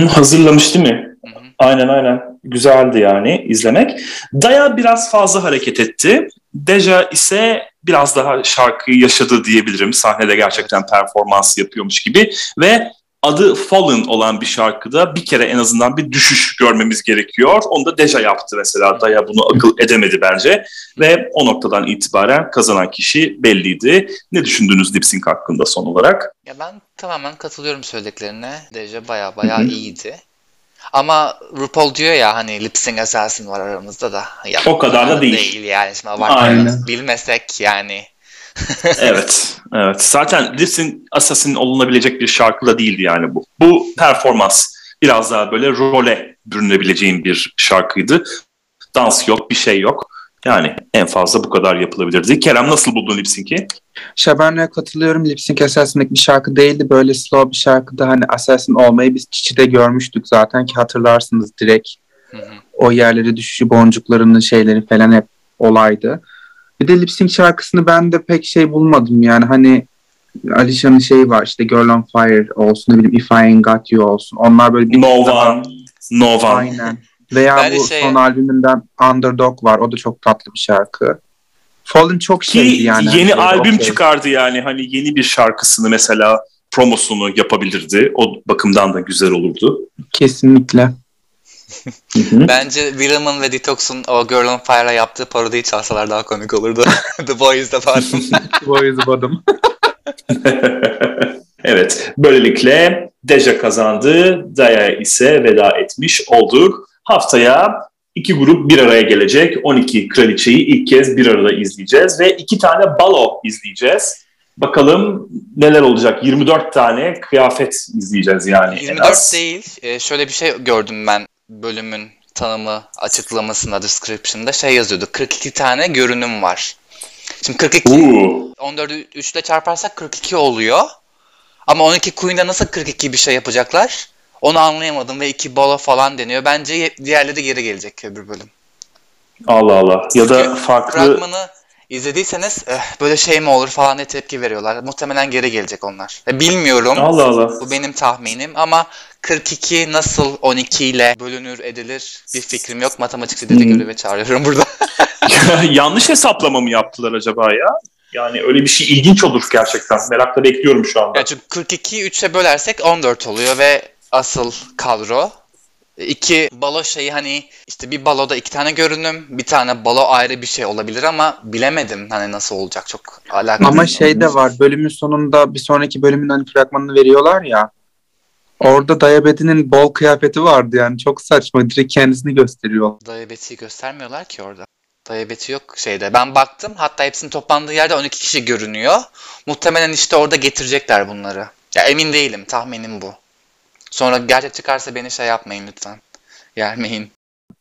Hazırlamış değil mi? Aynen. Güzeldi yani izlemek. Daya biraz fazla hareket etti. Deja ise biraz daha şarkıyı yaşadı diyebilirim. Sahnede gerçekten performans yapıyormuş gibi. Ve adı Fallen olan bir şarkıda bir kere en azından bir düşüş görmemiz gerekiyor. Onu da Deja yaptı mesela. Daya bunu akıl edemedi bence. Ve o noktadan itibaren kazanan kişi belliydi. Ne düşündünüz lip sync hakkında son olarak? Ya ben tamamen katılıyorum söylediklerine. Deja baya iyiydi. Ama RuPaul diyor ya hani lip sync assassin var aramızda da. Ya, o kadar da değil yani. Şimdi abartmayalım. Bilmesek yani. Evet. Zaten lip sync assassin olunabilecek bir şarkı da değildi yani bu. Bu performans biraz daha böyle role bürünebileceğin bir şarkıydı. Dans yok, bir şey yok. Yani en fazla bu kadar yapılabilirdi. Kerem, nasıl buldun lip-sync'i? Şaberno'ya katılıyorum. Lip-sync esasındaki bir şarkı değildi. Böyle slow bir şarkıda hani assassin olmayı biz Çiçi'de görmüştük zaten ki hatırlarsınız direkt. Hı-hı. O yerlere düşüşü, boncuklarının şeyleri falan hep olaydı. Bir de lip-sync şarkısını ben de pek şey bulmadım yani hani Alişan'ın şeyi var işte Girl on Fire olsun, ne bileyim If I Ain't Got You olsun. Onlar böyle bir No One. Aynen. Veya ben bu şey... son albümünden Underdog var. O da çok tatlı bir şarkı. Fallen çok şeydi yani. Yeni şey, albüm çıkardı yani. Hani yeni bir şarkısını mesela promosunu yapabilirdi. O bakımdan da güzel olurdu. Kesinlikle. Bence Will'ın ve Detox'un o Girl on Fire'a yaptığı parodiyi çalsalar daha komik olurdu. The Boys da pardon. The Boys da pardon. Evet. Böylelikle Deja kazandı. Daya ise veda etmiş olduk. Haftaya iki grup bir araya gelecek. 12 kraliçeyi ilk kez bir arada izleyeceğiz. Ve 2 tane balo izleyeceğiz. Bakalım neler olacak. 24 tane kıyafet izleyeceğiz yani. 24 değil. Şöyle bir şey gördüm ben bölümün tanımı açıklamasında, description'da şey yazıyordu. 42 tane görünüm var. Şimdi 42, 14'ü 3'le çarparsak 42 oluyor. Ama 12 Queen'de nasıl 42 bir şey yapacaklar? Onu anlayamadım ve 2 balo falan deniyor. Bence diğerleri de geri gelecek öbür bölüm. Allah Allah. Ya çünkü da farklı... fragmanı izlediyseniz böyle şey mi olur falan diye tepki veriyorlar. Muhtemelen geri gelecek onlar. Bilmiyorum. Allah Allah. Bu benim tahminim ama 42 nasıl 12 ile bölünür edilir bir fikrim yok. Matematikçi dedi göreve çağırıyorum burada. Yanlış hesaplama mı yaptılar acaba ya? Yani öyle bir şey ilginç olur gerçekten. Merakla bekliyorum şu anda. Ya çünkü 42'yi 3'e bölersek 14 oluyor ve asıl kadro. 2 balo şeyi hani işte bir baloda 2 tane görünüm, bir tane balo ayrı bir şey olabilir ama bilemedim hani nasıl olacak, çok alakalı. Ama şey de var, bölümün sonunda bir sonraki bölümün hani fragmanını veriyorlar ya. Orada Diabeti'nin bol kıyafeti vardı yani çok saçma, direkt kendisini gösteriyor. Diabeti'yi göstermiyorlar ki orada. Diabeti yok şeyde. Ben baktım hatta hepsinin toplandığı yerde 12 kişi görünüyor. Muhtemelen işte orada getirecekler bunları. Ya emin değilim, tahminim bu. Sonra gerçek çıkarsa beni şey yapmayın lütfen. Yermeyin.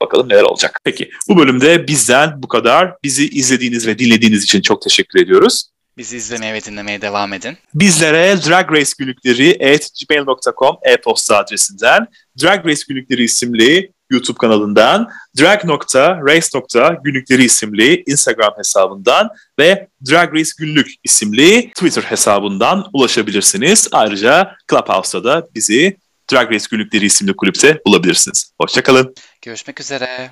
Bakalım neler olacak. Peki bu bölümde bizden bu kadar. Bizi izlediğiniz ve dinlediğiniz için çok teşekkür ediyoruz. Bizi izlemeye ve dinlemeye devam edin. Bizlere Drag Race Günlükleri @gmail.com e-posta adresinden, Drag Race Günlükleri isimli YouTube kanalından, drag.race.günlükleri isimli Instagram hesabından ve Drag Race Günlük isimli Twitter hesabından ulaşabilirsiniz. Ayrıca Clubhouse'da da bizi Drag Race Günlükleri isimli kulüpte bulabilirsiniz. Hoşça kalın. Görüşmek üzere.